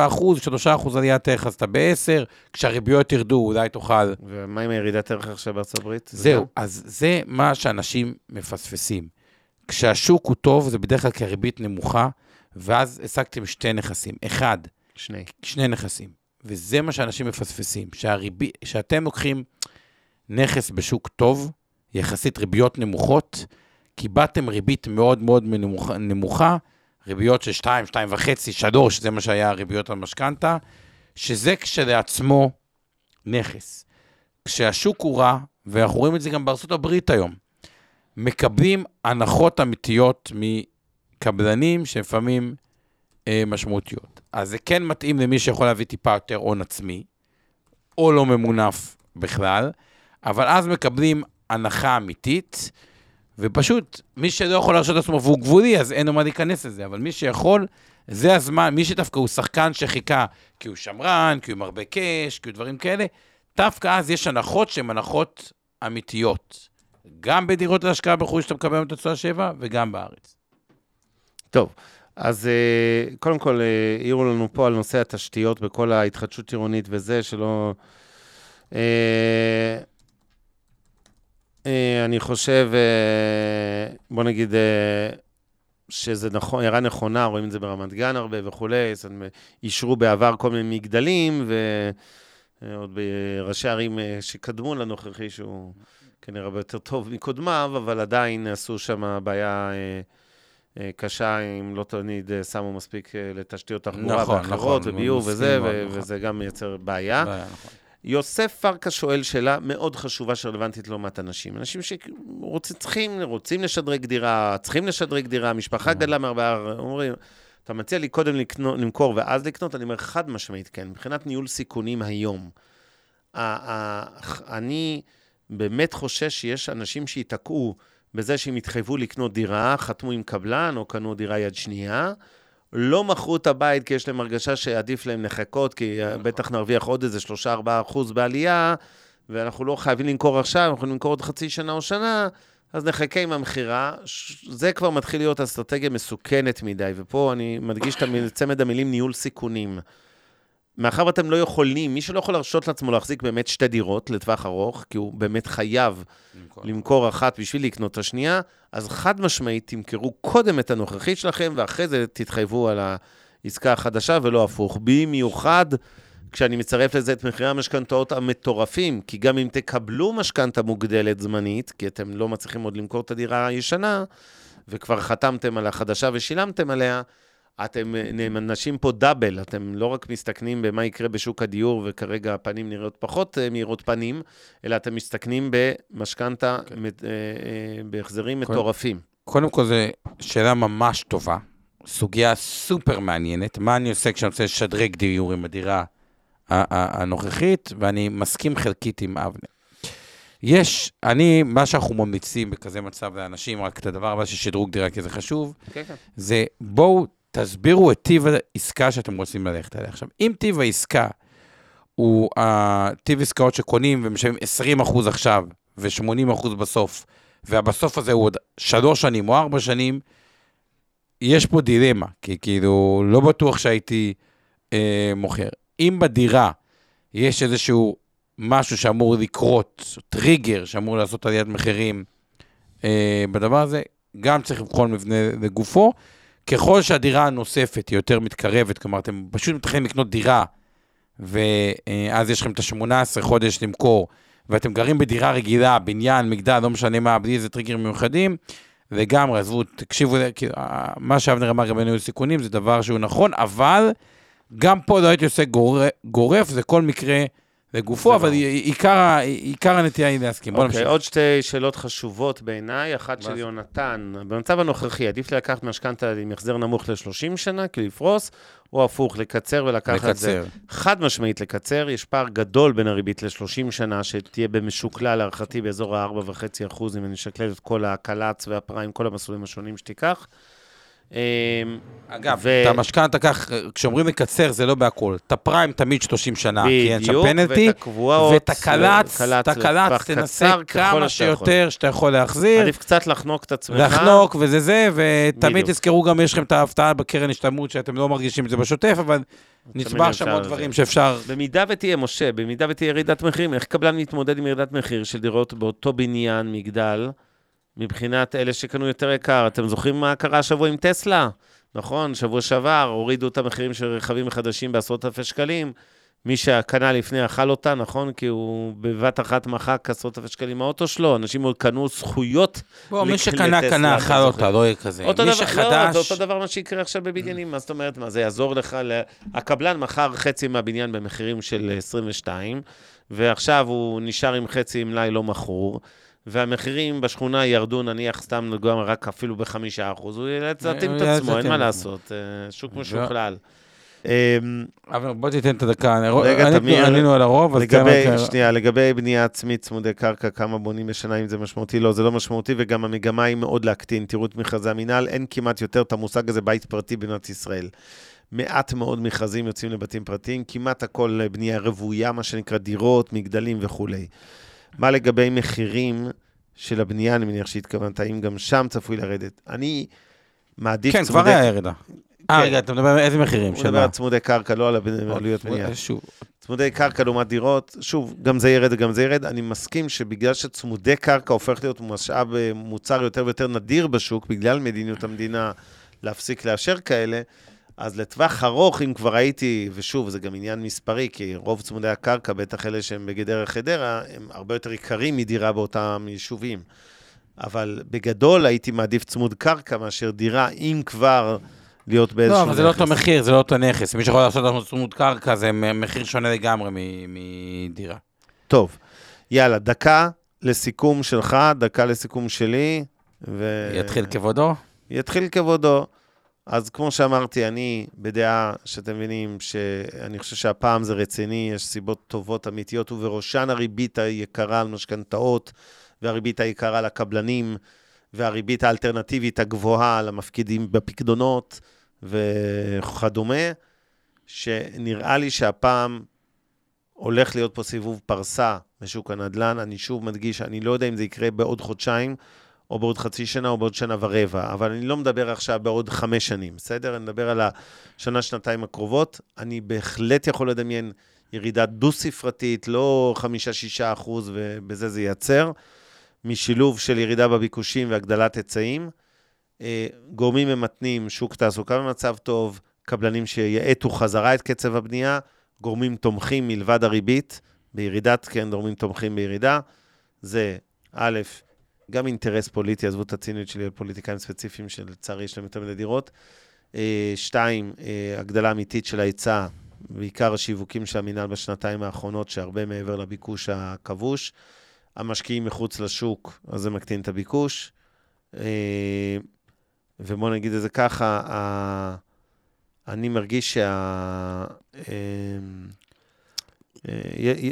3% עליית ערך, אז אתה ב-10, כשהריביות ירדו, אולי תוכל. ומה עם הירידת ערך עכשיו בארצות הברית? זהו, אז זה מה שאנשים מפספסים. כשהשוק הוא טוב, זה בדרך כלל כריבית נמוכה, ואז השגתם שתי נכסים. אחד. שני נכסים. וזה מה שאנשים מפספסים. שאתם לוקחים נכס בשוק טוב, יחסית ריביות נמוכות, קיבלתם ריבית מאוד מאוד נמוכה, ריביות של 2, 2.5, 3, זה מה שהיה ריביות על משכנתה, שזה כשלעצמו נכס. כשהשוק הוא רע, ואנחנו רואים את זה גם בארצות הברית היום, מקבלים הנחות אמיתיות מקבלנים שלפעמים משמעותיות. אז זה כן מתאים למי שיכול להביא טיפה יותר הון עצמי, או לא ממונף בכלל, אבל אז מקבלים הנחה אמיתית, ופשוט מי שלא יכול להרשות עצמו והוא גבולי, אז אין לו מה להיכנס לזה, אבל מי שיכול, זה הזמן, מי שדווקא הוא שחקן שחיכה, כי הוא שמרן, כי הוא מרבה קש, כי הוא דברים כאלה, דווקא אז יש הנחות שהן הנחות אמיתיות. גם בדירות להשקעה בחו"ל שאתה מקבל את התשואה 7, וגם בארץ. טוב, אז קודם כל, העירו לנו פה על נושא התשתיות, בכל ההתחדשות עירונית וזה, שלא... אני חושב, בוא נגיד, שזה נכון, הראה נכונה, רואים את זה ברמת גן הרבה וכולי, אישרו בעבר כל מיני מגדלים, ועוד בראשי ערים שקדמו לנוכחי שהוא... כנראה ביותר טוב מקודמיו, אבל עדיין עשו שם בעיה קשה, אם לא תמיד שמו מספיק לתשתיות תחבורה נכון, ואחרות, נכון, וביוב וזה, נכון. וזה גם מייצר בעיה. נכון. יוסף פרקה שואל שאלה מאוד חשובה שרלוונטית לא מעט אנשים. אנשים שרוצים לשדרג דירה, צריכים לשדרג דירה, משפחה גדלה מארבעה, אומרים, אתה מציע לי קודם למכור ואז לקנות, אני אומר חד משמעית כן, מבחינת ניהול סיכונים היום. אני... באמת חושש שיש אנשים שיתקעו בזה שהם התחייבו לקנות דירה, חתמו עם קבלן או קנו דירה יד שנייה, לא מכרו את הבית כי יש להם הרגשה שעדיף להם לחכות, כי בטח נרוויח עוד איזה 3-4% בעלייה, ואנחנו לא חייבים למכור עכשיו, אנחנו נמכור עוד חצי שנה או שנה, אז נחכה עם המחירה, זה כבר מתחיל להיות אסטרטגיה מסוכנת מדי, ופה אני מדגיש את צמד המילים ניהול סיכונים. מאחר ואתם לא יכולים, מי שלא יכול להרשות לעצמו להחזיק באמת שתי דירות לטווח ארוך, כי הוא באמת חייב למכור אחת בשביל לקנות את השנייה, אז חד משמעית תמכרו קודם את הנוכחית שלכם, ואחרי זה תתחייבו על העסקה החדשה ולא הפוך. במיוחד כשאני מצרף לזה את מחירי המשכנתאות המטורפים, כי גם אם תקבלו משכנתה מוגדלת זמנית, כי אתם לא מצליחים עוד למכור את הדירה הישנה, וכבר חתמתם על החדשה ושילמתם עליה, אתם נשים פה דאבל, אתם לא רק מסתכנים במה יקרה בשוק הדיור, וכרגע הפנים נראות פחות מהירות פנים, אלא אתם מסתכנים במשכנתה, בהחזרים מטורפים. קודם כל, זו שאלה ממש טובה, סוגיה סופר מעניינת, מה אני עושה כשאני רוצה לשדרג דיור עם הדירה הנוכחית, ואני מסכים חלקית עם אבנה. יש, מה שאנחנו ממליצים בכזה מצב לאנשים, רק את הדבר הבא ששדרוג דירה, כי זה חשוב, זה בואו, תסבירו את טיב העסקה שאתם רוצים ללכת עליה. עכשיו, אם טיב העסקה הוא טיב עסקאות שקונים ומשלמים 20% עכשיו ו-80% בסוף, והבסוף הזה הוא עוד 3 שנים או 4 שנים, יש פה דילמה, כי כאילו לא בטוח שהייתי מוכר. אם בדירה יש איזשהו משהו שאמור לקרות, טריגר שאמור לעשות עליית מחירים בדבר הזה, גם צריך לבחון מבנה לגופו, ככל שהדירה הנוספת היא יותר מתקרבת, כלומר, אתם פשוט מתחילים לקנות דירה, ואז יש לכם את 18 חודש למכור, ואתם גרים בדירה רגילה, בניין, מגדל, לא משנה מה, בלי איזה טריגר מיוחדים, לגמרי, עזבו, תקשיבו, מה שאבנר אמר לגבי ניהול סיכונים, זה דבר שהוא נכון, אבל גם פה לא הייתי עושה גורף, זה כל מקרה לגופו, אבל עיקר הנטייה היא להסכים. אוקיי, עוד שתי שאלות חשובות בעיניי, אחת של יונתן. במצב הנוכחי, עדיף לקחת משכנתא עם מחזור נמוך ל-30 שנה, כי לפרוס, או הפוך, לקצר ולקחת את זה. חד משמעית לקצר, יש פער גדול בין הריבית ל-30 שנה, שתהיה במשוקלל להערכתי באזור ה-4.5%, אם אני אשקלל את כל הקלץ והפריים, כל המסלולים השונים שתיקח. אגב, את המשכנתא כך, כשאומרים לקצר זה לא בהכל, את הפריים תמיד 30 שנה, כי אין שם פנלטי, ואת הקלץ תנסה כמה שיותר שאתה יכול להחזיר, עדיף קצת לחנוק את עצמך, לחנוק וזה זה, ותמיד תזכרו גם יש לכם את ההפתעה בקרן השתלמות שאתם לא מרגישים את זה בשוטף, אבל נצבר שם עוד דברים שאפשר. במידה ותהיה, משה, במידה ותהיה ירידת מחירים, איך קבלן מתמודד עם ירידת מחיר של דירות באותו בניין מגדל? מבחינת אלה שקנו יותר יקר, אתם זוכרים מה קרה השבוע עם טסלה? נכון, שבוע שעבר, הורידו את המחירים של רכבים חדשים ב10,000 שקלים, מי שקנה לפני אכל אותה, נכון? כי הוא בבת אחת מחק 10,000 שקלים מהאוטו שלו, אנשים עוד קנו זכויות בוא, מי שקנה, קנה, אכל אותה, לא יהיה כזה. אותו דבר, חדש... לא, אותו דבר מה שיקרה עכשיו בבניינים, מה זאת אומרת, מה זה יעזור לך? הקבלן מחר חצי מהבניין במחירים של 22, ועכשיו הוא נשאר עם חצי עם לי לא מחור, והמחירים בשכונה ירדו, נניח סתם נגוע רק אפילו ב5%, הוא יצטים את עצמו, אין מה לעשות, שוק משוכלל. אבל בוא תיתן את הדקה, ענינו על הרוב. לגבי בנייה עצמית צמודי קרקע, כמה בונים בשנה, אם זה משמעותי, לא, זה לא משמעותי, וגם המגמה היא מאוד להקטין, תראו את מכרזי המינהל, אין כמעט יותר את המושג הזה בית פרטי במדינת ישראל. מעט מאוד מכרזים יוצאים לבתים פרטיים, כמעט הכל בנייה רוויה, מה שנקרא דירות, מגדלים וכולי. מה לגבי מחירים של הבנייה, אני מניח שהתכוונת, האם גם שם צפוי לרדת? אני מעדיף... כן, כבר היה ירדה. רגע, אתה מדבר על איזה מחירים? הוא מדבר על צמודי קרקע, לא על עלויות בנייה. צמודי קרקע לעומת דירות, שוב, גם זה ירד וגם זה ירד, אני מסכים שבגלל שצמודי קרקע הופך להיות משאב מוצר יותר ויותר נדיר בשוק, בגלל מדיניות המדינה להפסיק לאשר כאלה, אז לטווח ארוך, אם כבר הייתי, ושוב, זה גם עניין מספרי, כי רוב צמודי הקרקע, בטח אלה שהם בגדר חדרה, הם הרבה יותר יקרים מדירה באותם יישובים. אבל בגדול הייתי מעדיף צמוד קרקע מאשר דירה, אם כבר להיות באיזשהו... לא, אבל זה לא אותו מחיר, זה לא אותו נכס. מי שיכול לעשות צמוד קרקע, זה מחיר שונה לגמרי מדירה. טוב, יאללה, דקה לסיכום שלך, דקה לסיכום שלי. יתחיל כבודו? יתחיל כבודו. אז כמו שאמרתי, אני בדעה שאתם מבינים שאני חושב שהפעם זה רציני, יש סיבות טובות אמיתיות, ובראשן הריבית היקרה על משכנתאות, והריבית היקרה לקבלנים, והריבית האלטרנטיבית הגבוהה למפקידים בפקדונות וכדומה, שנראה לי שהפעם הולך להיות פה סיבוב פרסה משוק הנדל"ן. אני שוב מדגיש, אני לא יודע אם זה יקרה בעוד חודשיים, או בעוד חצי שנה, או בעוד שנה ורבע, אבל אני לא מדבר עכשיו בעוד 5 שנים, בסדר? אני מדבר על השנה, שנתיים הקרובות, אני בהחלט יכול לדמיין ירידה דו-ספרתית, לא 5-6%, ובזה זה ייצר, משילוב של ירידה בביקושים והגדלת היצעים, גורמים ממתנים, שוק תעסוקה במצב טוב, קבלנים שיעטו חזרה את קצב הבנייה, גורמים תומכים מלבד הריבית, בירידת, כן, גורמים תומכים בירידה, זה א', גם אינטרס פוליטי, עזבו את הציניות שלי על פוליטיקאים ספציפיים שלצערי יש להם יותר מדי דירות. 2, הגדלה אמיתית של ההיצע, בעיקר השיווקים של המינהל בשנתיים האחרונות, שהרבה מעבר לביקוש הכבוש. המשקיעים מחוץ לשוק, אז זה מקטין את הביקוש. ובואו נגיד את זה ככה, אני מרגיש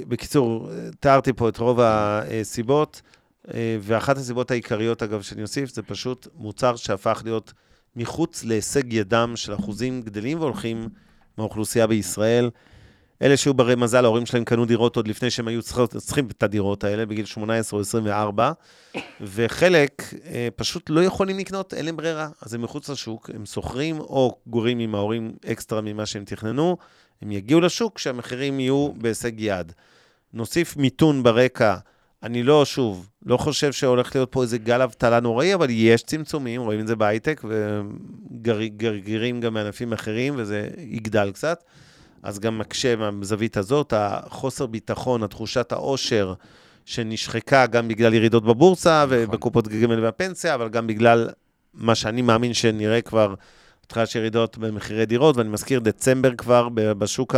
בקיצור, תיארתי פה את רוב הסיבות, ואחת הסיבות העיקריות, אגב, שאני אוסיף, זה פשוט מוצר שהפך להיות מחוץ להישג ידם של אחוזים גדלים והולכים מהאוכלוסייה בישראל. אלה שהיו ברי מזל, ההורים שלהם קנו דירות עוד לפני שהם היו צריכים את הדירות האלה, בגיל 18 או 24, וחלק פשוט לא יכולים לקנות, אין להם ברירה, אז הם מחוץ לשוק, הם סוחרים או גורים עם ההורים אקסטרה ממה שהם תכננו, הם יגיעו לשוק כשהמחירים יהיו בהישג יד. נוסיף מיתון ברקע, אני לא, שוב, לא חושב שהולך להיות פה איזה גל אבטלה נוראי, אבל יש צמצומים, רואים את זה בהייטק, וגרגירים גם מענפים אחרים, וזה יגדל קצת, אז גם מקשה מהזווית הזאת, החוסר ביטחון, התחושת העושר, שנשחקה גם בגלל ירידות בבורסה, ובקופות גמל והפנסיה, אבל גם בגלל מה שאני מאמין שנראה כבר התחילת ירידות במחירי דירות, ואני מזכיר דצמבר כבר בשוק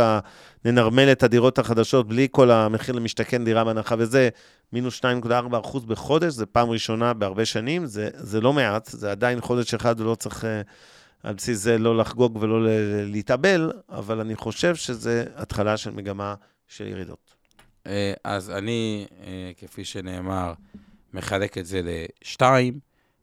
ננרמל את הדירות החדשות, בלי כל המחיר למשתכן דירה מהנחה, וזה מינוס 2.4% בחודש, זה פעם ראשונה בהרבה שנים, זה לא מעט, זה עדיין חודש אחד, ולא צריך על בסיס זה לא לחגוג ולא להתאבל, אבל אני חושב שזה התחלה של מגמה של ירידות. אז אני, כפי שנאמר, מחלק את זה לשתיים,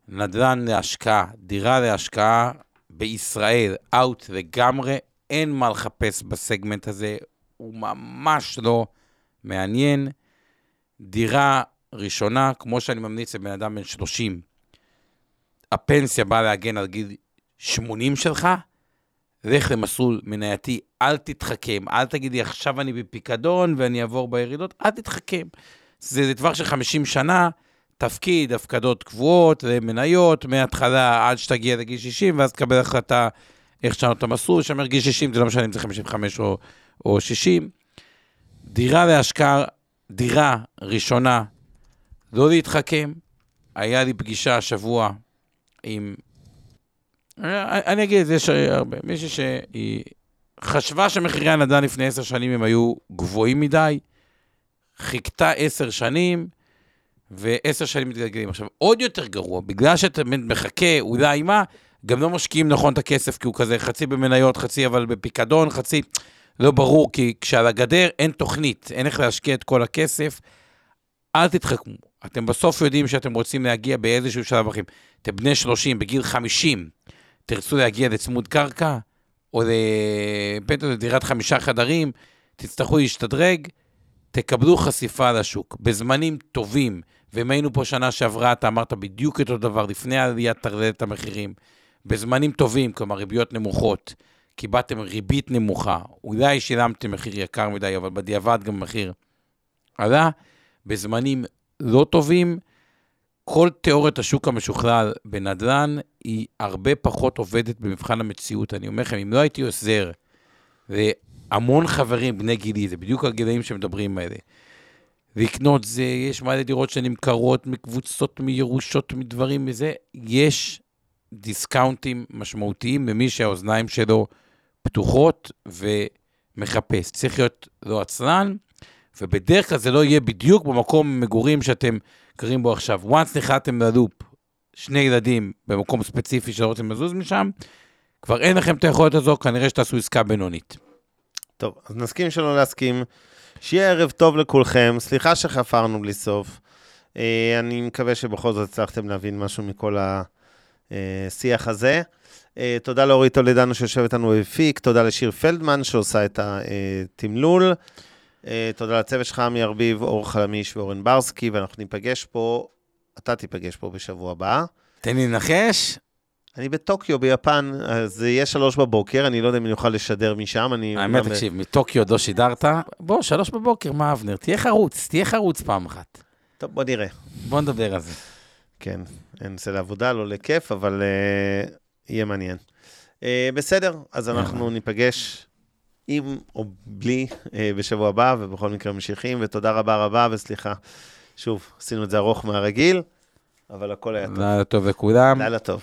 נדל"ן להשקעה, דירה להשקעה, בישראל, אאוט לגמרי, אין מה לחפש בסגמנט הזה, הוא ממש לא מעניין. דירה ראשונה, כמו שאני ממליץ לבן אדם בן 30, הפנסיה באה להגן על גיל 80 שלך, לך למסלול מנייתי, אל תתחכם, אל תגידי עכשיו אני בפיקדון ואני אעבור בירידות, אל תתחכם. זה דבר של 50 שנה, תפקיד, הפקדות קבועות, מניות, מההתחלה עד שתגיע לגיל 60, ואז תקבל החלטה איך שנות את המסלול, שאומר גיל 60, זה לא משנה אם זה 55 או 60. דירה להשקעה, דירה ראשונה, לא להתחכם. היה לי פגישה השבוע עם... אני אגיד, יש הרבה. מישהי שהיא חשבה שמחירי הנדל"ן לפני 10 שנים הם היו גבוהים מדי, חיכתה 10 שנים, ו10 שנים מתגלגלים. עכשיו, עוד יותר גרוע, בגלל שאתה מחכה, אולי מה, גם לא משקיעים נכון את הכסף, כי הוא כזה חצי במניות, חצי אבל בפיקדון, חצי, לא ברור, כי כשעל הגדר אין תוכנית, אין איך להשקיע את כל הכסף, אל תתחכמו. אתם בסוף יודעים שאתם רוצים להגיע באיזשהו שלב אחרים. אתם בני 30, בגיל 50, תרצו להגיע לצמוד קרקע, או לדירת 5 חדרים, תצטרכו להשתדרג, תקבלו חשיפה לשוק, בזמנים טובים, והם היינו פה שנה שעברה, אתה אמרת בדיוק את אותו דבר, לפני העליית תרדת המחירים, בזמנים טובים, כלומר ריביות נמוכות, קיבלתם ריבית נמוכה, אולי שילמתם מחיר יקר מדי, אבל בדיעבד גם מחיר עלה, בזמנים לא טובים, כל תיאוריית השוק המשוכלל בנדל"ן, היא הרבה פחות עובדת במבחן המציאות, אני אומר לכם, אם לא הייתי עוזר, המון חברים בני גילי, זה בדיוק הגילאים שמדברים האלה. לקנות זה, יש מלא דירות שנמכרות מקבוצות, מירושות, מדברים מזה. יש דיסקאונטים משמעותיים למי שהאוזניים שלו פתוחות ומחפש. צריך להיות לא עצלן, ובדרך כלל זה לא יהיה בדיוק במקום מגורים שאתם קרים בו עכשיו. once נחלתם ללופ, 2 ילדים במקום ספציפי שלא רוצים לזוז משם, כבר אין לכם את היכולת הזו, כנראה שתעשו עסקה בינונית. טוב, אז נסכים שלא להסכים, שיהיה ערב טוב לכולכם, סליחה שחפרנו בלי סוף, אני מקווה שבכל זאת הצלחתם להבין משהו מכל השיח הזה, תודה לאורי תולדנו שיושב איתנו בפיק, תודה לשיר פלדמן שעושה את התמלול, תודה לצוות שלך עמי ארביב, אור חלמיש ואורן ברסקי, ואנחנו ניפגש פה, אתה תיפגש פה בשבוע הבא. תן לי לנחש. אני בטוקיו, ביפן, אז יהיה 3:00, אני לא יודע אם אני אוכל לשדר משם, האמת, תקשיב, מטוקיו לא שידרת, בוא, 3:00, מה אבנר? תהיה חרוץ פעם אחת. טוב, בוא נראה. בוא נדבר על זה. כן, אין זה לעבודה, לא לכיף, אבל יהיה מעניין. בסדר, אז אנחנו ניפגש עם או בלי בשבוע הבא, ובכל מקרה ממשיכים, ותודה רבה, וסליחה, שוב, עשינו את זה ארוך מהרגיל, אבל הכל היה טוב. לילה טוב לכולם. לילה טוב.